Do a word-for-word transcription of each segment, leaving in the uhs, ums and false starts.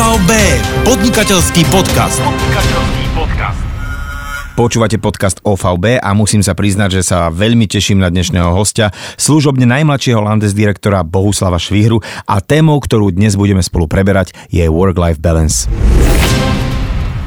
ó vé bé, podnikateľský podcast. Podnikateľský podcast. Počúvate podcast ó vé bé a musím sa priznať, že sa veľmi teším na dnešného hostia, služobne najmladšieho landesdirektora Bohuslava Švihru, a témou, ktorú dnes budeme spolu preberať, je work-life balance.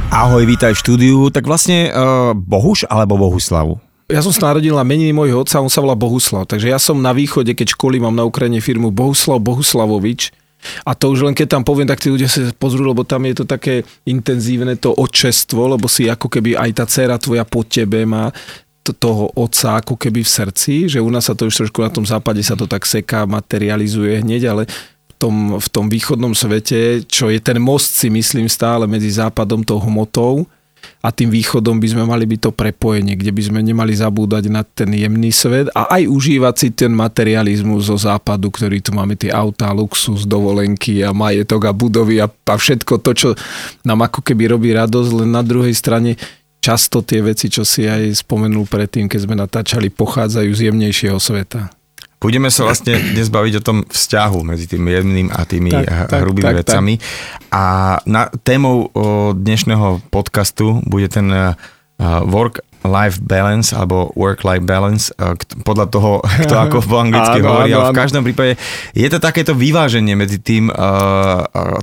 Ahoj, vítaj v štúdiu. Tak vlastne uh, Bohuš alebo Bohuslavu? Ja som sa narodil na meniny mojho otca, on sa volá Bohuslav. Takže ja som na východe, keď školy, mám na Ukrajine firmu Bohuslav Bohuslavovič. A to už len keď tam poviem, tak tí ľudia sa pozrú, lebo tam je to také intenzívne to otčestvo, lebo si ako keby aj tá dcéra tvoja po tebe má toho otca ako keby v srdci, že u nás sa to už trošku na tom západe sa to tak seká, materializuje hneď, ale v tom, v tom východnom svete, čo je ten most, si myslím, stále medzi západom tou hmotou a tým východom by sme mali byť to prepojenie, kde by sme nemali zabúdať na ten jemný svet a aj užívať si ten materializmus zo západu, ktorý tu máme, tie autá, luxus, dovolenky a majetok a budovy a, a všetko to, čo nám ako keby robí radosť, len na druhej strane často tie veci, čo si aj spomenul predtým, keď sme natáčali, pochádzajú z jemnejšieho sveta. Budeme sa vlastne dnes baviť o tom vzťahu medzi tým jemným a tými tak, hrubými tak, vecami. Tak, tak. A na témou dnešného podcastu bude ten work-life balance alebo work-life balance, podľa toho, kto ako po anglicky áno, hovorí. Áno, ale v každom prípade je to takéto vyváženie medzi tým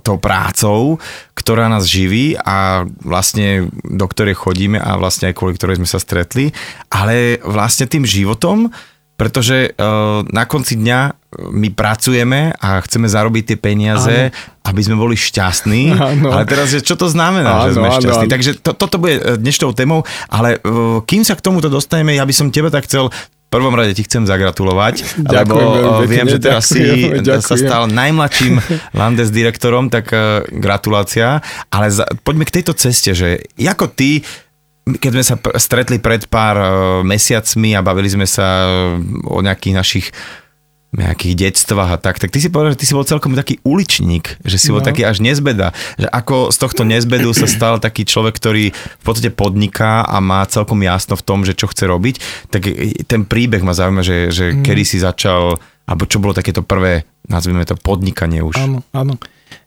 tou prácou, ktorá nás živí a vlastne do ktorej chodíme a vlastne aj kvôli ktorej sme sa stretli, ale vlastne tým životom. Pretože na konci dňa my pracujeme a chceme zarobiť tie peniaze, áno, aby sme boli šťastní. Áno. Ale teraz, že čo to znamená, áno, že sme šťastní? Áno. Takže to, toto bude dnešnou témou, ale kým sa k tomuto dostaneme, ja by som teba tak chcel, v prvom rade ti chcem zagratulovať, ďakujem, lebo veľmi, viem, že teraz si ďakujem. sa stal najmladším landesdirektorom, tak gratulácia. Ale za, poďme k tejto ceste, že ako ty... Keď sme sa stretli pred pár mesiacmi a bavili sme sa o nejakých našich nejakých detstvách a tak, tak ty si povedal, že ty si bol celkom taký uličník, že si no. bol taký až nezbeda. Že ako z tohto nezbedu sa stal taký človek, ktorý v podstate podniká a má celkom jasno v tom, že čo chce robiť, tak ten príbeh ma zaujíma, že, že mm. kedy si začal, alebo čo bolo takéto prvé, nazvime to, podnikanie už. Áno, áno.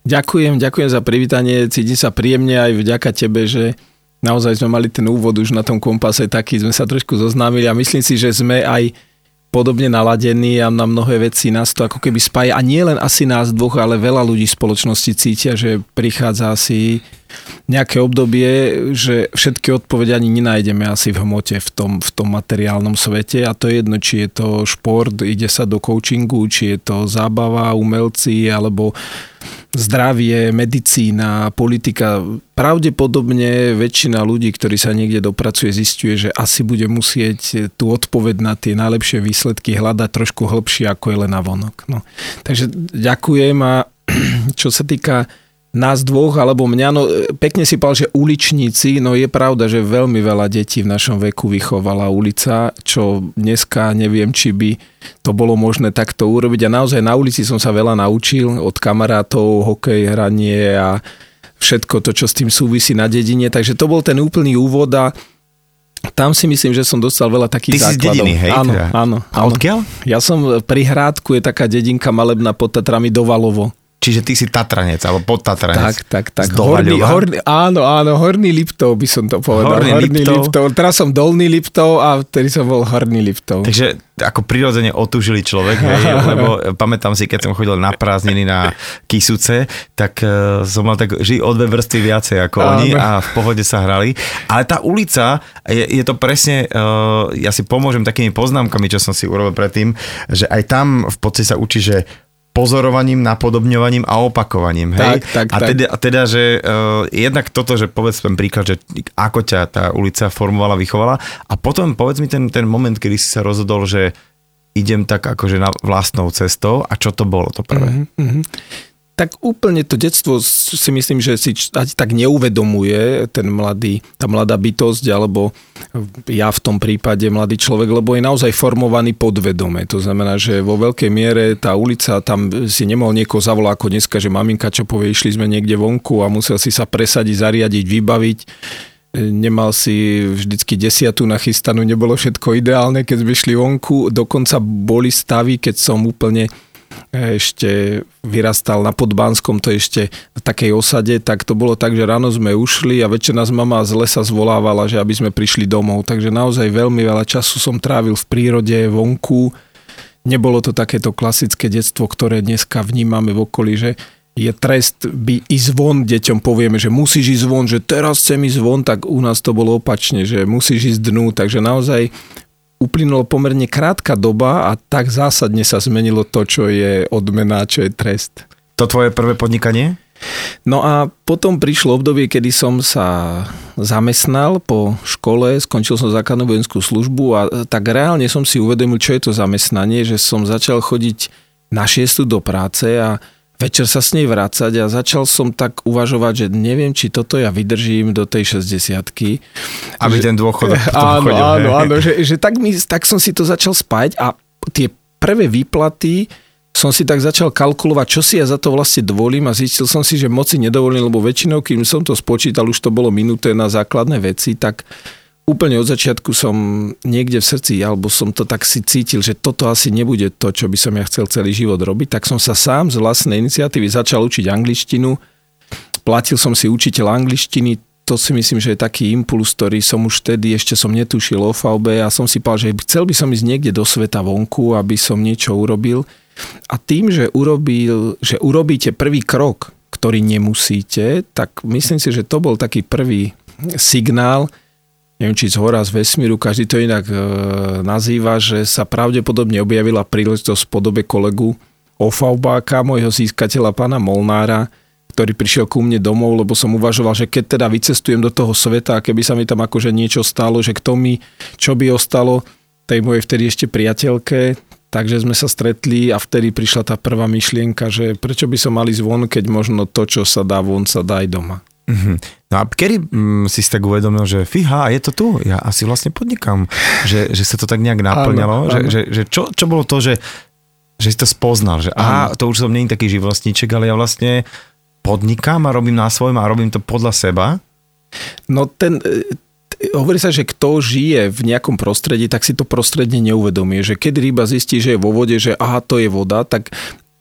Ďakujem, ďakujem za privítanie, cítim sa príjemne aj vďaka tebe, že naozaj sme mali ten úvod už na tom kompase taký, sme sa trošku zoznámili a myslím si, že sme aj podobne naladení a na mnohé veci nás to ako keby spája. A nie len asi nás dvoch, ale veľa ľudí v spoločnosti cítia, že prichádza asi nejaké obdobie, že všetky odpovede ani nenájdeme asi v hmote, v tom, v tom materiálnom svete. A to je jedno, či je to šport, ide sa do coachingu, či je to zábava, umelci, alebo zdravie, medicína, politika. Pravdepodobne väčšina ľudí, ktorí sa niekde dopracuje, zistuje, že asi bude musieť tú odpoveď na tie najlepšie výsledky hľadať trošku hlbšie, ako je len navonok. No. Takže ďakujem, a čo sa týka nás dvoch, alebo mňa, no pekne si povedal, že uličníci, no je pravda, že veľmi veľa detí v našom veku vychovala ulica, čo dneska neviem, či by to bolo možné takto urobiť. A naozaj na ulici som sa veľa naučil od kamarátov, hokej, hranie a všetko to, čo s tým súvisí na dedine. Takže to bol ten úplný úvod a tam si myslím, že som dostal veľa takých základov. Ty si z dediny, hej? Áno, teda. áno, áno. A odkiaľ? Ja som pri Hrádku, je taká dedinka malebná pod Tatrami, Dovalovo. Čiže ty si Tatranec, alebo podtatranec. Tak, tak, tak. Horný, horný, áno, áno, Horný Liptov by som to povedal. Horný, horný Liptov. Liptov. Teraz som Dolný Liptov a vtedy som bol Horný Liptov. Takže ako prirodzene otúžili človek, hej, lebo pamätám si, keď som chodil na prázdniny na Kysuce, tak uh, som mal tak žij o dve vrstvy viacej ako áno. oni a v pohode sa hrali. Ale tá ulica, je, je to presne, uh, ja si pomôžem takými poznámkami, čo som si urobil predtým, že aj tam v podstate sa učí, že pozorovaním, napodobňovaním a opakovaním. Hej? Tak, tak, a, teda, a teda, že uh, jednak toto, že povedz ten príklad, že ako ťa tá ulica formovala, vychovala, a potom povedz mi ten, ten moment, kedy si sa rozhodol, že idem tak akože na vlastnou cestou, a čo to bolo to prvé? Mm-hmm. Tak úplne to detstvo si myslím, že si tak neuvedomuje ten mladý, tá mladá bytosť, alebo ja v tom prípade mladý človek, lebo je naozaj formovaný podvedome. To znamená, že vo veľkej miere tá ulica, tam si nemohol niekoho zavolať ako dneska, že maminka čo povie, išli sme niekde vonku a musel si sa presadiť, zariadiť, vybaviť. Nemal si vždycky desiatu nachystanú, nebolo všetko ideálne, keď sme šli vonku. Dokonca boli stavy, keď som úplne ešte vyrastal na Podbánskom, to ešte v takej osade, tak to bolo tak, že ráno sme ušli a večer nás mama z lesa zvolávala, že aby sme prišli domov. Takže naozaj veľmi veľa času som trávil v prírode, vonku. Nebolo to takéto klasické detstvo, ktoré dneska vnímame v okolí, že je trest by ísť von, deťom povieme, že musíš ísť von, že teraz chcem ísť von, tak u nás to bolo opačne, že musíš ísť dnu, takže naozaj uplynula pomerne krátka doba a tak zásadne sa zmenilo to, čo je odmena, čo je trest. To tvoje prvé podnikanie? No a potom prišlo obdobie, kedy som sa zamestnal po škole, skončil som základnú vojenskú službu a tak reálne som si uvedomil, čo je to zamestnanie, že som začal chodiť na šiestu do práce a večer sa s nej vracať a začal som tak uvažovať, že neviem, či toto ja vydržím do tej šesťdesiatky. Aby že, ten dôchodok potom áno, chodil. Áno, hej. áno, že, že tak, mi, tak som si to začal spať a tie prvé výplaty som si tak začal kalkulovať, čo si ja za to vlastne dovolím a zistil som si, že moc si nedovolím, lebo väčšinou, kým som to spočítal, už to bolo minuté na základné veci, tak úplne od začiatku som niekde v srdci, alebo som to tak si cítil, že toto asi nebude to, čo by som ja chcel celý život robiť, tak som sa sám z vlastnej iniciatívy začal učiť angličtinu. Platil som si učiteľa angličtiny, to si myslím, že je taký impuls, ktorý som už vtedy, ešte som netušil o O V B a som si povedal, že chcel by som ísť niekde do sveta vonku, aby som niečo urobil. A tým, že, urobil, že urobíte prvý krok, ktorý nemusíte, tak myslím si, že to bol taký prvý signál, neviem, či z hora, z vesmíru, každý to inak e, nazýva, že sa pravdepodobne objavila príležitosť v podobe kolegu Ofaubáka, môjho získateľa pána Molnára, ktorý prišiel ku mne domov, lebo som uvažoval, že keď teda vycestujem do toho sveta, keby sa mi tam akože niečo stalo, že kto mi, čo by ostalo tej mojej vtedy ešte priateľke. Takže sme sa stretli a vtedy prišla tá prvá myšlienka, že prečo by som mal ísť von, keď možno to, čo sa dá von, sa dá aj doma. Mm-hmm. No a kedy mm, si si tak uvedomil, že fíha, je to tu, ja asi vlastne podnikám, že, že sa to tak nejak naplňalo, áno, že, áno. Že, že čo, čo bolo to, že, že si to spoznal, že áno. Aha, to už som nie je taký živnostníček, ale ja vlastne podnikám a robím na svojom a robím to podľa seba. No ten... Hovorí sa, že kto žije v nejakom prostredí, tak si to prostredie neuvedomie. Že keď ryba zistí, že je vo vode, že aha, to je voda, tak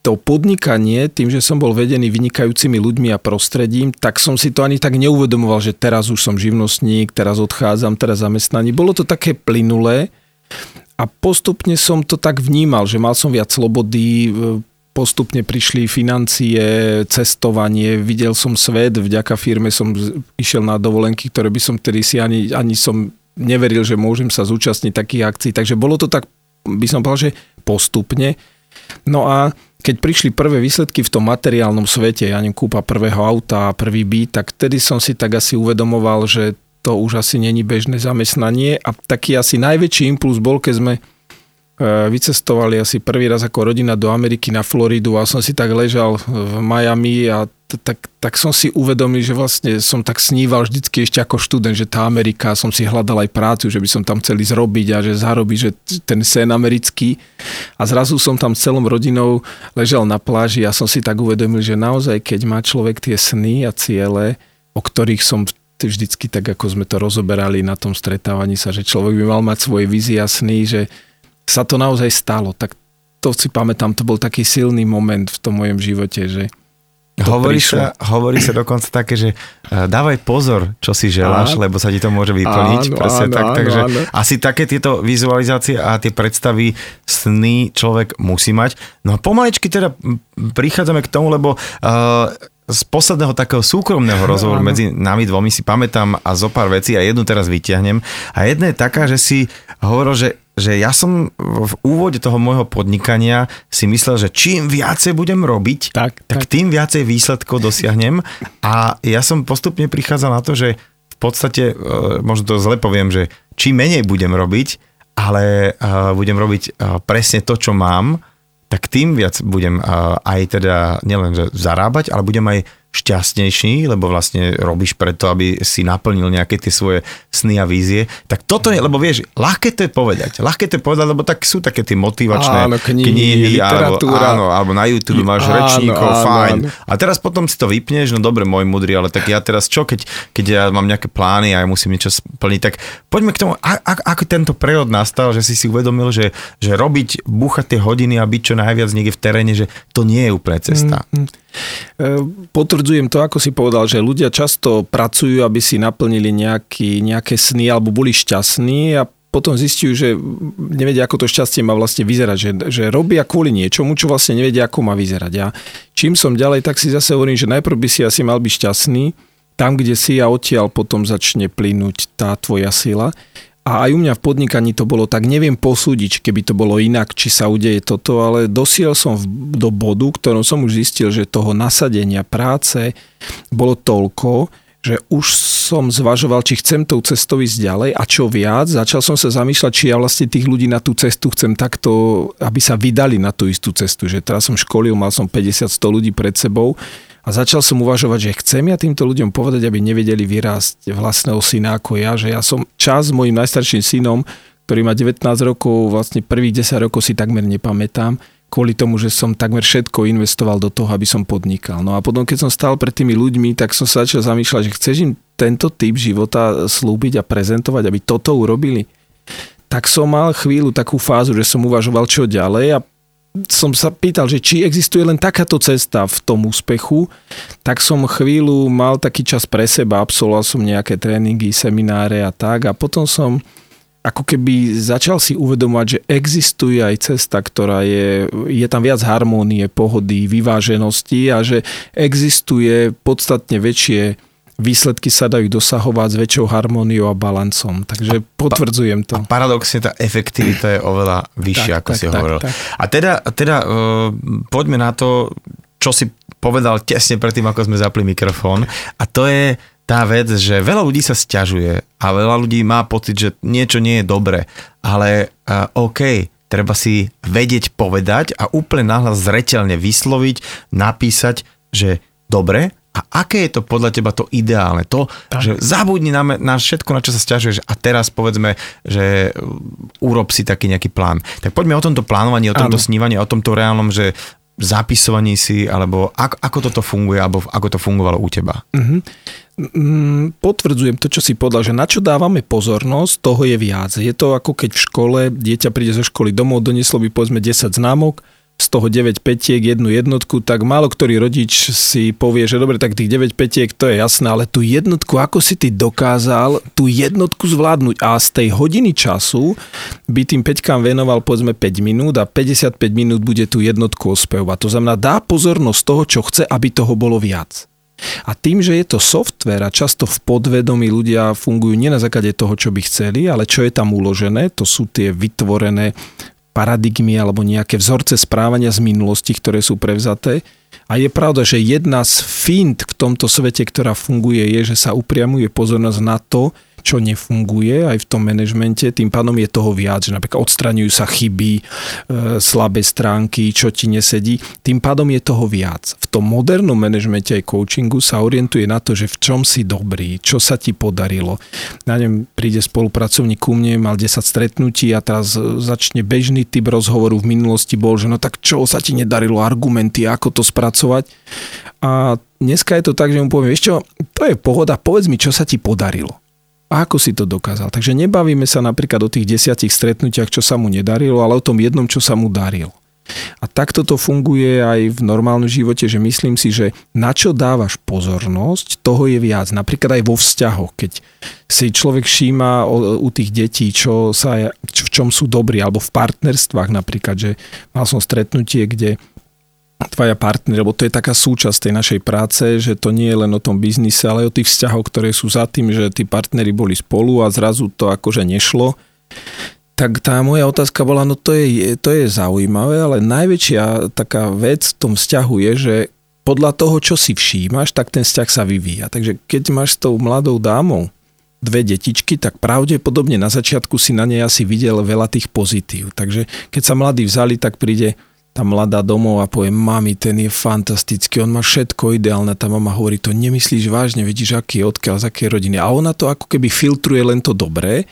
to podnikanie, tým, že som bol vedený vynikajúcimi ľuďmi a prostredím, tak som si to ani tak neuvedomoval, že teraz už som živnostník, teraz odchádzam, teraz zamestnaný. Bolo to také plynulé a postupne som to tak vnímal, že mal som viac slobody, postupne prišli financie, cestovanie, videl som svet, vďaka firme som išiel na dovolenky, ktoré by som tedy si ani, ani som neveril, že môžem sa zúčastniť takých akcií. Takže bolo to tak, by som povedal, že postupne. No a keď prišli prvé výsledky v tom materiálnom svete, ja neviem, kúpa prvého auta, prvý byt, tak tedy som si tak asi uvedomoval, že to už asi není bežné zamestnanie a taký asi najväčší impuls bol, keď sme vycestovali asi prvý raz ako rodina do Ameriky na Floridu a som si tak ležal v Miami a t- tak, tak som si uvedomil, že vlastne som tak sníval vždycky ešte ako študent, že tá Amerika, som si hľadal aj prácu, že by som tam chcel ísť robiť a že zarobiť, že ten sen americký a zrazu som tam celom rodinou ležal na pláži a som si tak uvedomil, že naozaj keď má človek tie sny a ciele, o ktorých som vždycky tak ako sme to rozoberali na tom stretávaní sa, že človek by mal mať svoje vízie a sny, že sa to naozaj stalo, tak to si pamätám, to bol taký silný moment v tom mojom živote, že hovorí sa, hovorí sa dokonca také, že dávaj pozor, čo si želáš, lebo sa ti to môže vyplniť. Áno, presne áno, tak, áno, takže áno. Asi také tieto vizualizácie a tie predstavy sny človek musí mať. No a pomaličky teda prichádzame k tomu, lebo uh, z posledného takého súkromného rozhovoru áno, áno. medzi nami dvomi si pamätám a zo pár vecí a jednu teraz vyťahnem. A jedna je taká, že si hovoril, že že ja som v úvode toho môjho podnikania si myslel, že čím viacej budem robiť, tak, tak, tak tým viacej výsledkov dosiahnem a ja som postupne prichádzal na to, že v podstate, možno to zle poviem, že čím menej budem robiť, ale budem robiť presne to, čo mám, tak tým viac budem aj teda nielen zarábať, ale budem aj šťastnejší, lebo vlastne robíš preto, aby si naplnil nejaké tie svoje sny a vízie. Tak toto je, lebo vieš, ľahké to je povedať. Ľahké to je povedať, lebo tak sú také tie motivačné áno, knihy, knihy literatúra. Alebo, áno, alebo na YouTube máš áno, rečníkov, áno, fajn. Áno. A teraz potom si to vypneš, no dobre, môj mudrý, ale tak ja teraz čo, keď, keď ja mám nejaké plány a ja musím niečo splniť, tak poďme k tomu, a, a, ako tento prerod nastal, že si si uvedomil, že, že robiť, búchať tie hodiny a byť čo najviac niekde v teréne, že to nie je úplne cesta. Mm, mm. Potvrdzujem to, ako si povedal, že ľudia často pracujú, aby si naplnili nejaký, nejaké sny alebo boli šťastní a potom zistiu, že nevedia, ako to šťastie má vlastne vyzerať, že, že robia kvôli niečomu, čo vlastne nevedia, ako má vyzerať. A čím som ďalej, tak si zase hovorím, že najprv by si asi mal byť šťastný tam, kde si a odtiaľ potom začne plynúť tá tvoja sila. A aj u mňa v podnikaní to bolo tak, neviem posúdiť, keby to bolo inak, či sa udeje toto, ale dosiel som do bodu, ktorom som už zistil, že toho nasadenia práce bolo toľko, že už som zvažoval, či chcem tou cestou ísť ďalej a čo viac, začal som sa zamýšľať, či ja vlastne tých ľudí na tú cestu chcem takto, aby sa vydali na tú istú cestu, že teraz som školil, mal som päťdesiat až sto ľudí pred sebou a začal som uvažovať, že chcem ja týmto ľuďom povedať, aby nevedeli vyrásť vlastného syna ako ja, že ja som čas s mojím najstarším synom, ktorý má devätnásť rokov, vlastne prvých desať rokov si takmer nepamätám, kvôli tomu, že som takmer všetko investoval do toho, aby som podnikal. No a potom, keď som stál pred tými ľuďmi, tak som sa začal zamýšľať, že chceš im tento typ života slúbiť a prezentovať, aby toto urobili. Tak som mal chvíľu takú fázu, že som uvažoval, čo ďalej a som sa pýtal, že či existuje len takáto cesta v tom úspechu, tak som chvíľu mal taký čas pre seba, absolvoval som nejaké tréningy, semináre a tak a potom som ako keby začal si uvedomovať, že existuje aj cesta, ktorá je, je tam viac harmónie, pohody, vyváženosti a že existuje podstatne väčšie výsledky sa dajú dosahovať s väčšou harmóniou a balancom. Takže potvrdzujem to. A paradoxne tá efektivita je oveľa vyššia, tak, ako tak, si tak, hovoril. Tak. A teda, teda uh, poďme na to, čo si povedal tesne predtým, ako sme zapli mikrofón. A to je tá vec, že veľa ľudí sa sťažuje a veľa ľudí má pocit, že niečo nie je dobré. Ale uh, OK, treba si vedieť povedať a úplne nahlas zreteľne vysloviť, napísať, že dobre, a aké je to podľa teba to ideálne? To, tak. Že zabudni na, na všetko, na čo sa sťažuješ a teraz povedzme, že urob si taký nejaký plán. Tak poďme o tomto plánovaní, o tomto Áno. snívaní, o tomto reálnom, že zapisovaní si, alebo ako, ako toto funguje, alebo ako to fungovalo u teba. Mhm. Potvrdzujem to, čo si povedal, že na čo dávame pozornosť, toho je viac. Je to ako keď v škole dieťa príde zo školy domov, donieslo by povedzme desať známok, z toho deväť petiek, jednu jednotku, tak málo ktorý rodič si povie, že dobre, tak tých deväť petiek, to je jasné, ale tú jednotku, ako si ty dokázal tú jednotku zvládnuť a z tej hodiny času by tým peťkám venoval povedzme päť minút a päťdesiatpäť minút bude tú jednotku ospevovať. To znamená, dá pozornosť toho, čo chce, aby toho bolo viac. A tým, že je to software a často v podvedomí ľudia fungujú nie na základe toho, čo by chceli, ale čo je tam uložené, to sú tie vytvorené paradigmy alebo nejaké vzorce správania z minulosti, ktoré sú prevzaté. A je pravda, že jedna z fint v tomto svete, ktorá funguje, je, že sa upriamuje pozornosť na to, čo nefunguje aj v tom manažmente. Tým pádom je toho viac, že napríklad odstraňujú sa chyby, slabé stránky, čo ti nesedí. Tým pádom je toho viac. V tom modernom manažmente aj coachingu sa orientuje na to, že v čom si dobrý, čo sa ti podarilo. Na ňom príde spolupracovník ku mne, mal desať stretnutí a teraz začne bežný typ rozhovoru v minulosti bol, že no tak čo sa ti nedarilo, argumenty, ako to spracovať. A dneska je to tak, že mu poviem, vieš čo, to je pohoda, povedz mi, čo sa ti podarilo. A ako si to dokázal. Takže nebavíme sa napríklad o tých desiatich stretnutiach, čo sa mu nedarilo, ale o tom jednom, čo sa mu darilo. A takto to funguje aj v normálnom živote, že myslím si, že na čo dávaš pozornosť, toho je viac. Napríklad aj vo vzťahoch, keď si človek všíma u tých detí, čo sa, v čom sú dobrí, alebo v partnerstvách napríklad, že mal som stretnutie, kde tvoja partner, lebo to je taká súčasť tej našej práce, že to nie je len o tom biznise, ale o tých vzťahoch, ktoré sú za tým, že tí partneri boli spolu a zrazu to akože nešlo. Tak tá moja otázka bola, no to je, to je zaujímavé, ale najväčšia taká vec v tom vzťahu je, že podľa toho, čo si všímaš, tak ten vzťah sa vyvíja. Takže keď máš s tou mladou dámou dve detičky, tak pravdepodobne na začiatku si na nej asi videl veľa tých pozitív. Takže keď sa mladí vzali, tak príde tá mladá domov a povie, mami, ten je fantastický, on má všetko ideálne. Tá mama hovorí, to nemyslíš vážne, vidíš, aký je odkiaľ, z akej rodiny. A ona to ako keby filtruje len to dobré.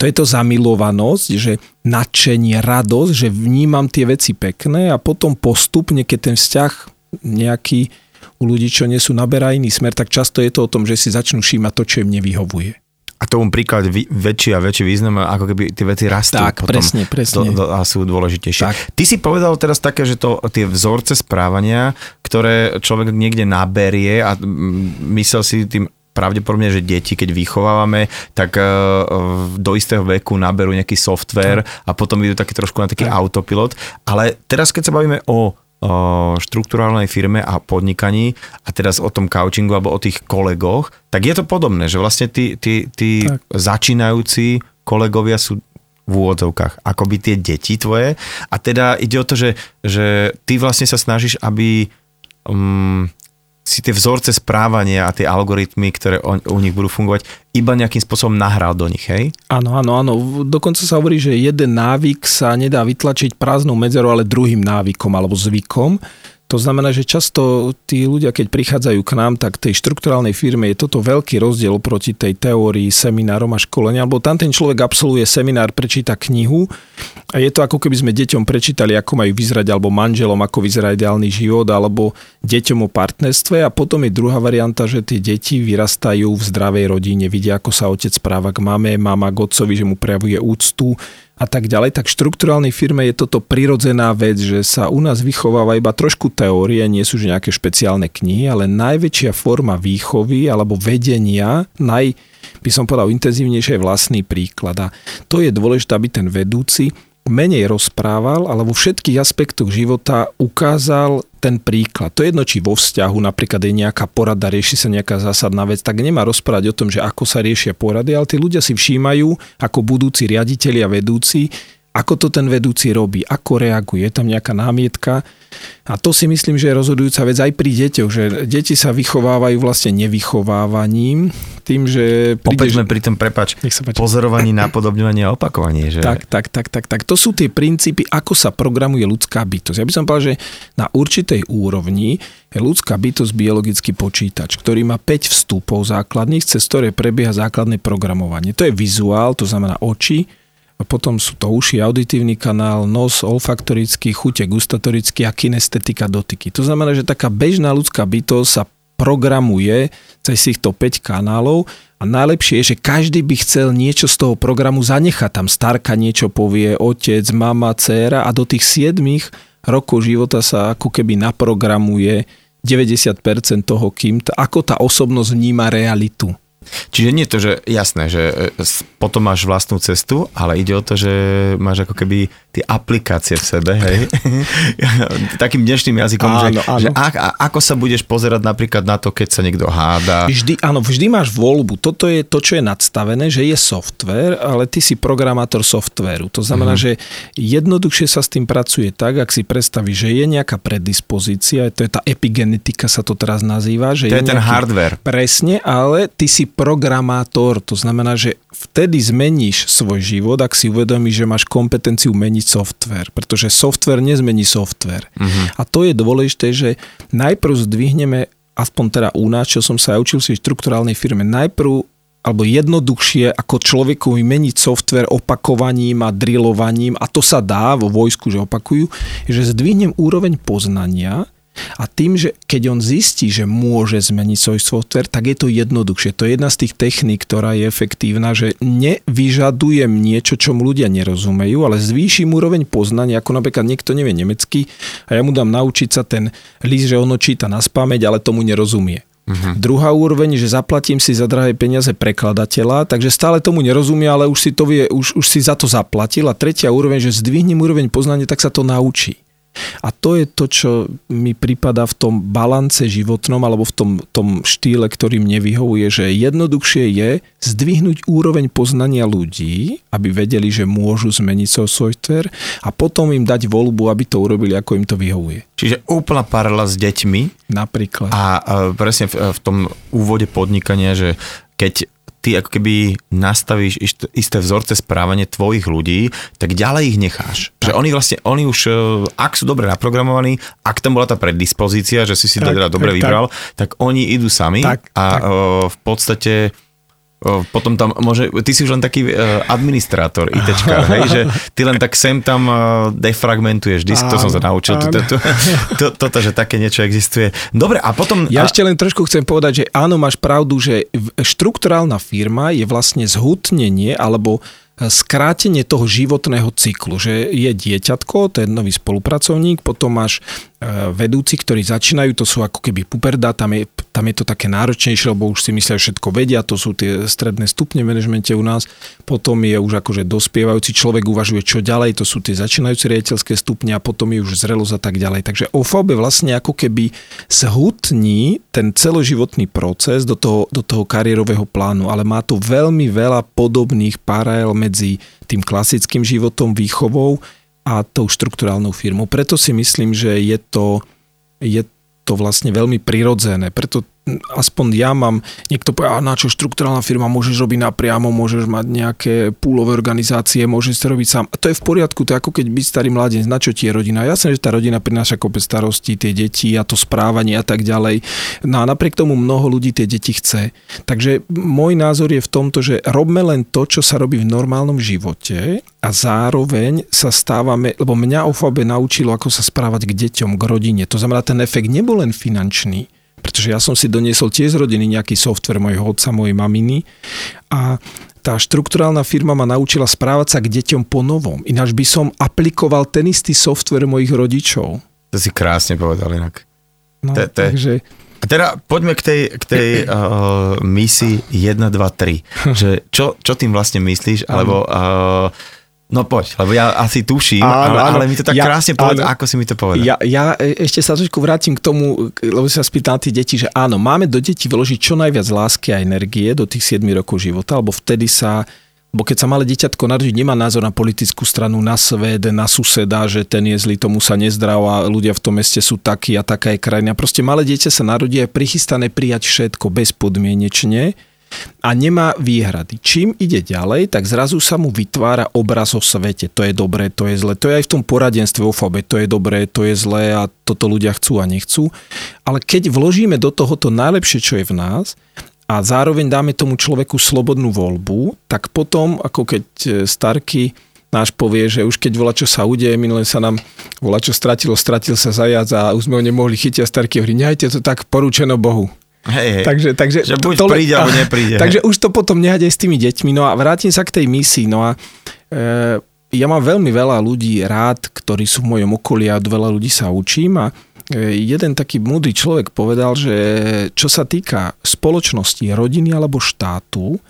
To je to zamilovanosť, že nadšenie, radosť, že vnímam tie veci pekné a potom postupne, keď ten vzťah nejaký u ľudí, čo nie sú, naberá iný smer, tak často je to o tom, že si začnú všímať to, čo im nevyhovuje. A tomu príklad väčší a väčší význam, ako keby tie veci rastú. Tak, potom presne, presne. Do, do, a sú dôležitejšie. Tak. Ty si povedal teraz také, že to, tie vzorce správania, ktoré človek niekde naberie a myslel si tým pravdepodobne, že deti, keď vychovávame, tak do istého veku naberú nejaký softvér a potom idú taký trošku na taký tak. autopilot. Ale teraz, keď sa bavíme o štruktúrálnej firme a podnikaní a teraz o tom coachingu alebo o tých kolegoch, tak je to podobné, že vlastne tí, tí, tí začínajúci kolegovia sú v úvodzovkách akoby tie deti tvoje a teda ide o to, že, že ty vlastne sa snažíš, aby um, si tie vzorce správania a tie algoritmy, ktoré on, u nich budú fungovať, iba nejakým spôsobom nahral do nich, hej? Áno, áno, áno. Dokonca sa hovorí, že jeden návyk sa nedá vytlačiť prázdnou medzerou, ale druhým návykom alebo zvykom. To znamená, že často tí ľudia, keď prichádzajú k nám, tak tej štrukturálnej firme je toto veľký rozdiel oproti tej teórii, seminárom a školenia, alebo tam ten človek absolvuje seminár, prečíta knihu a je to ako keby sme deťom prečítali, ako majú vyzerať, alebo manželom, ako vyzerá ideálny život, alebo deťom o partnerstve a potom je druhá varianta, že tie deti vyrastajú v zdravej rodine, vidia, ako sa otec správa k mame, mama k otcovi, že mu prejavuje úctu a tak ďalej, tak v štrukturálnej firme je toto prirodzená vec, že sa u nás vychováva iba trošku teórie, nie sú že nejaké špeciálne knihy, ale najväčšia forma výchovy alebo vedenia, naj, by som povedal, intenzívnejšie je vlastný príklad. A to je dôležité, aby ten vedúci menej rozprával, ale vo všetkých aspektoch života ukázal ten príklad. To je jedno, či vo vzťahu napríklad je nejaká porada, rieši sa nejaká zásadná vec, tak nemá rozprávať o tom, že ako sa riešia porady, ale tí ľudia si všímajú ako budúci riaditeľi a vedúci, ako to ten vedúci robí, ako reaguje, je tam nejaká námietka. A to si myslím, že je rozhodujúca vec aj pri deťoch, že deti sa vychovávajú vlastne nevychovávaním, tým, že opäť sme pri tom, prepáč, pozorovaní, napodobňovanie a opakovanie. Že tak, tak, tak, tak, tak. To sú tie princípy, ako sa programuje ľudská bytosť. Ja by som povedal, že na určitej úrovni je ľudská bytosť biologický počítač, ktorý má päť vstupov základných, cez ktoré prebieha základné programovanie. To je vizuál, to znamená oči, a potom sú to uši, auditívny kanál, nos, olfaktorický, chute, gustatorický a kinestetika, dotyky. To znamená, že taká bežná ľudská bytosť sa programuje cez týchto päť kanálov a najlepšie je, že každý by chcel niečo z toho programu zanechať. Tam starka niečo povie, otec, mama, dcéra a do tých siedmich rokov života sa ako keby naprogramuje deväťdesiat percent toho, kým t- ako tá osobnosť vníma realitu. Čiže nie je to, že jasné, že potom máš vlastnú cestu, ale ide o to, že máš ako keby tie aplikácie v sebe, hej? Takým dnešným jazykom, áno, že, áno. že a, a, ako sa budeš pozerať napríklad na to, keď sa niekto háda. Vždy, áno, vždy máš voľbu. Toto je to, čo je nadstavené, že je softvér, ale ty si programátor softvéru. To znamená, mm-hmm. že jednoduchšie sa s tým pracuje tak, ak si predstavíš, že je nejaká predispozícia, to je tá epigenetika sa to teraz nazýva. Že to je, je ten nejaký hardware. Presne, ale ty si programátor, to znamená, že vtedy zmeníš svoj život, ak si uvedomíš, že máš kompetenciu meniť softvér, pretože softvér nezmení softvér. Mm-hmm. A to je dôležité, že najprv zdvihneme, aspoň teda u nás, čo som sa aj učil v štrukturálnej firme, najprv alebo jednoduchšie ako človeku meniť softvér opakovaním a drillovaním, a to sa dá vo vojsku, že opakujú, že zdvihnem úroveň poznania. A tým, že keď on zistí, že môže zmeniť svoj softvér, tak je to jednoduchšie. To je jedna z tých techník, ktorá je efektívna, že nevyžadujem niečo, čomu ľudia nerozumejú, ale zvýšim úroveň poznania, ako napríklad niekto nevie nemecky a ja mu dám naučiť sa ten list, že ono číta na spamäť, ale tomu nerozumie. Uh-huh. Druhá úroveň, že zaplatím si za drahé peniaze prekladateľa, takže stále tomu nerozumie, ale už si to vie, už, už si za to zaplatil. A tretia úroveň, že zdvihnem úroveň poznania, tak sa to naučí. A to je to, čo mi pripadá v tom balance životnom alebo v tom, tom štýle, ktorý mne vyhovuje, že jednoduchšie je zdvihnúť úroveň poznania ľudí, aby vedeli, že môžu zmeniť svoj softvér a potom im dať voľbu, aby to urobili, ako im to vyhovuje. Čiže úplná paralela s deťmi. Napríklad. A presne v, v tom úvode podnikania, že keď ty ako keby nastavíš isté vzorce správania tvojich ľudí, tak ďalej ich necháš. Že oni vlastne, oni už, ak sú dobre naprogramovaní, ak tam bola tá predispozícia, že si si tak, teda dobre tak, vybral, tak. tak oni idú sami tak, a tak. v podstate... Potom tam môže, ty si už len taký administrátor, ITčkár, hej, že ty len tak sem tam defragmentuješ disk, to som sa naučil, toto, že také niečo existuje. Dobre, a potom... Ja ešte len trošku chcem povedať, že áno, máš pravdu, že štrukturálna firma je vlastne zhutnenie, alebo skrátenie toho životného cyklu, že je dieťatko, ten nový spolupracovník, potom máš vedúci, ktorí začínajú, to sú ako keby puberda, tam je, tam je to také náročnejšie, lebo už si myslia, že všetko vedia, to sú tie stredné stupne v manažmente u nás, potom je už akože dospievajúci človek, uvažuje čo ďalej, to sú tie začínajúce riaditeľské stupne a potom je už zrelosť a tak ďalej. Takže ó vé bé vlastne ako keby zhutní ten celoživotný proces do toho, do toho kariérového plánu, ale má to veľmi veľa podobných paralel medzi tým klasickým životom, výchovou a tou štrukturálnou firmou. Preto si myslím, že je to, je to vlastne veľmi prirodzené. Preto aspoň ja mám, niekto povie, a na čo štrukturálna firma, môžeš robiť napriamo, môžeš mať nejaké poolové organizácie, môžeš to robiť sám. A to je v poriadku, to je ako keď byť starý mladenec, na čo ti je rodina? Jasné, že tá rodina prináša kopec starostí, tie deti a to správanie a tak ďalej. No a napriek tomu mnoho ľudí tie deti chce. Takže môj názor je v tomto, že robme len to, čo sa robí v normálnom živote a zároveň sa stávame, lebo mňa ó vé bé naučilo, ako sa správať k deťom, k rodine. To znamená, ten efekt nebol len finančný. Pretože ja som si doniesol tiež z rodiny nejaký software mojho otca, mojej maminy a tá štrukturálna firma ma naučila správať sa k deťom po novom. Ináč by som aplikoval ten istý software mojich rodičov. To si krásne povedal inak. No, takže... A teda poďme k tej, k tej uh, misi jedna, dva, tri. Že čo, čo tým vlastne myslíš? Alebo... Uh, No poď, lebo ja asi tuším, áno, ale, ale mi to tak ja, krásne povedal, áno, ako si mi to povedal. Ja, ja ešte sa trošku vrátim k tomu, lebo si sa spýtal tí deti, že áno, máme do detí vložiť čo najviac lásky a energie do tých siedmich rokov života, lebo vtedy sa, bo keď sa malé dieťatko narodí, nemá názor na politickú stranu, na svet, na suseda, že ten je zlý, tomu sa nezdrav a ľudia v tom meste sú takí a taká je krajina. Proste malé dieťa sa narodí a je prichystané prijať všetko bezpodmienečne a nemá výhrady. Čím ide ďalej, tak zrazu sa mu vytvára obraz o svete. To je dobré, to je zlé. To je aj v tom poradenstve ó vé bé. To je dobré, to je zlé a toto ľudia chcú a nechcú. Ale keď vložíme do toho to najlepšie, čo je v nás a zároveň dáme tomu človeku slobodnú voľbu, tak potom, ako keď Starky náš povie, že už keď volačo sa udeje, minule sa nám volačo stratilo, stratil sa zajac a už sme ho nemohli chytiť a Starky hovorí, nehajte to tak, porúčeno Bohu. Hej, hej. Takže, takže, že buď to, príde, alebo nepríde. Takže hej. Už to potom nehať aj s tými deťmi. No a vrátim sa k tej misii. No a e, ja mám veľmi veľa ľudí rád, ktorí sú v mojom okolí a od veľa ľudí sa učím a e, jeden taký múdry človek povedal, že čo sa týka spoločnosti, rodiny alebo štátu,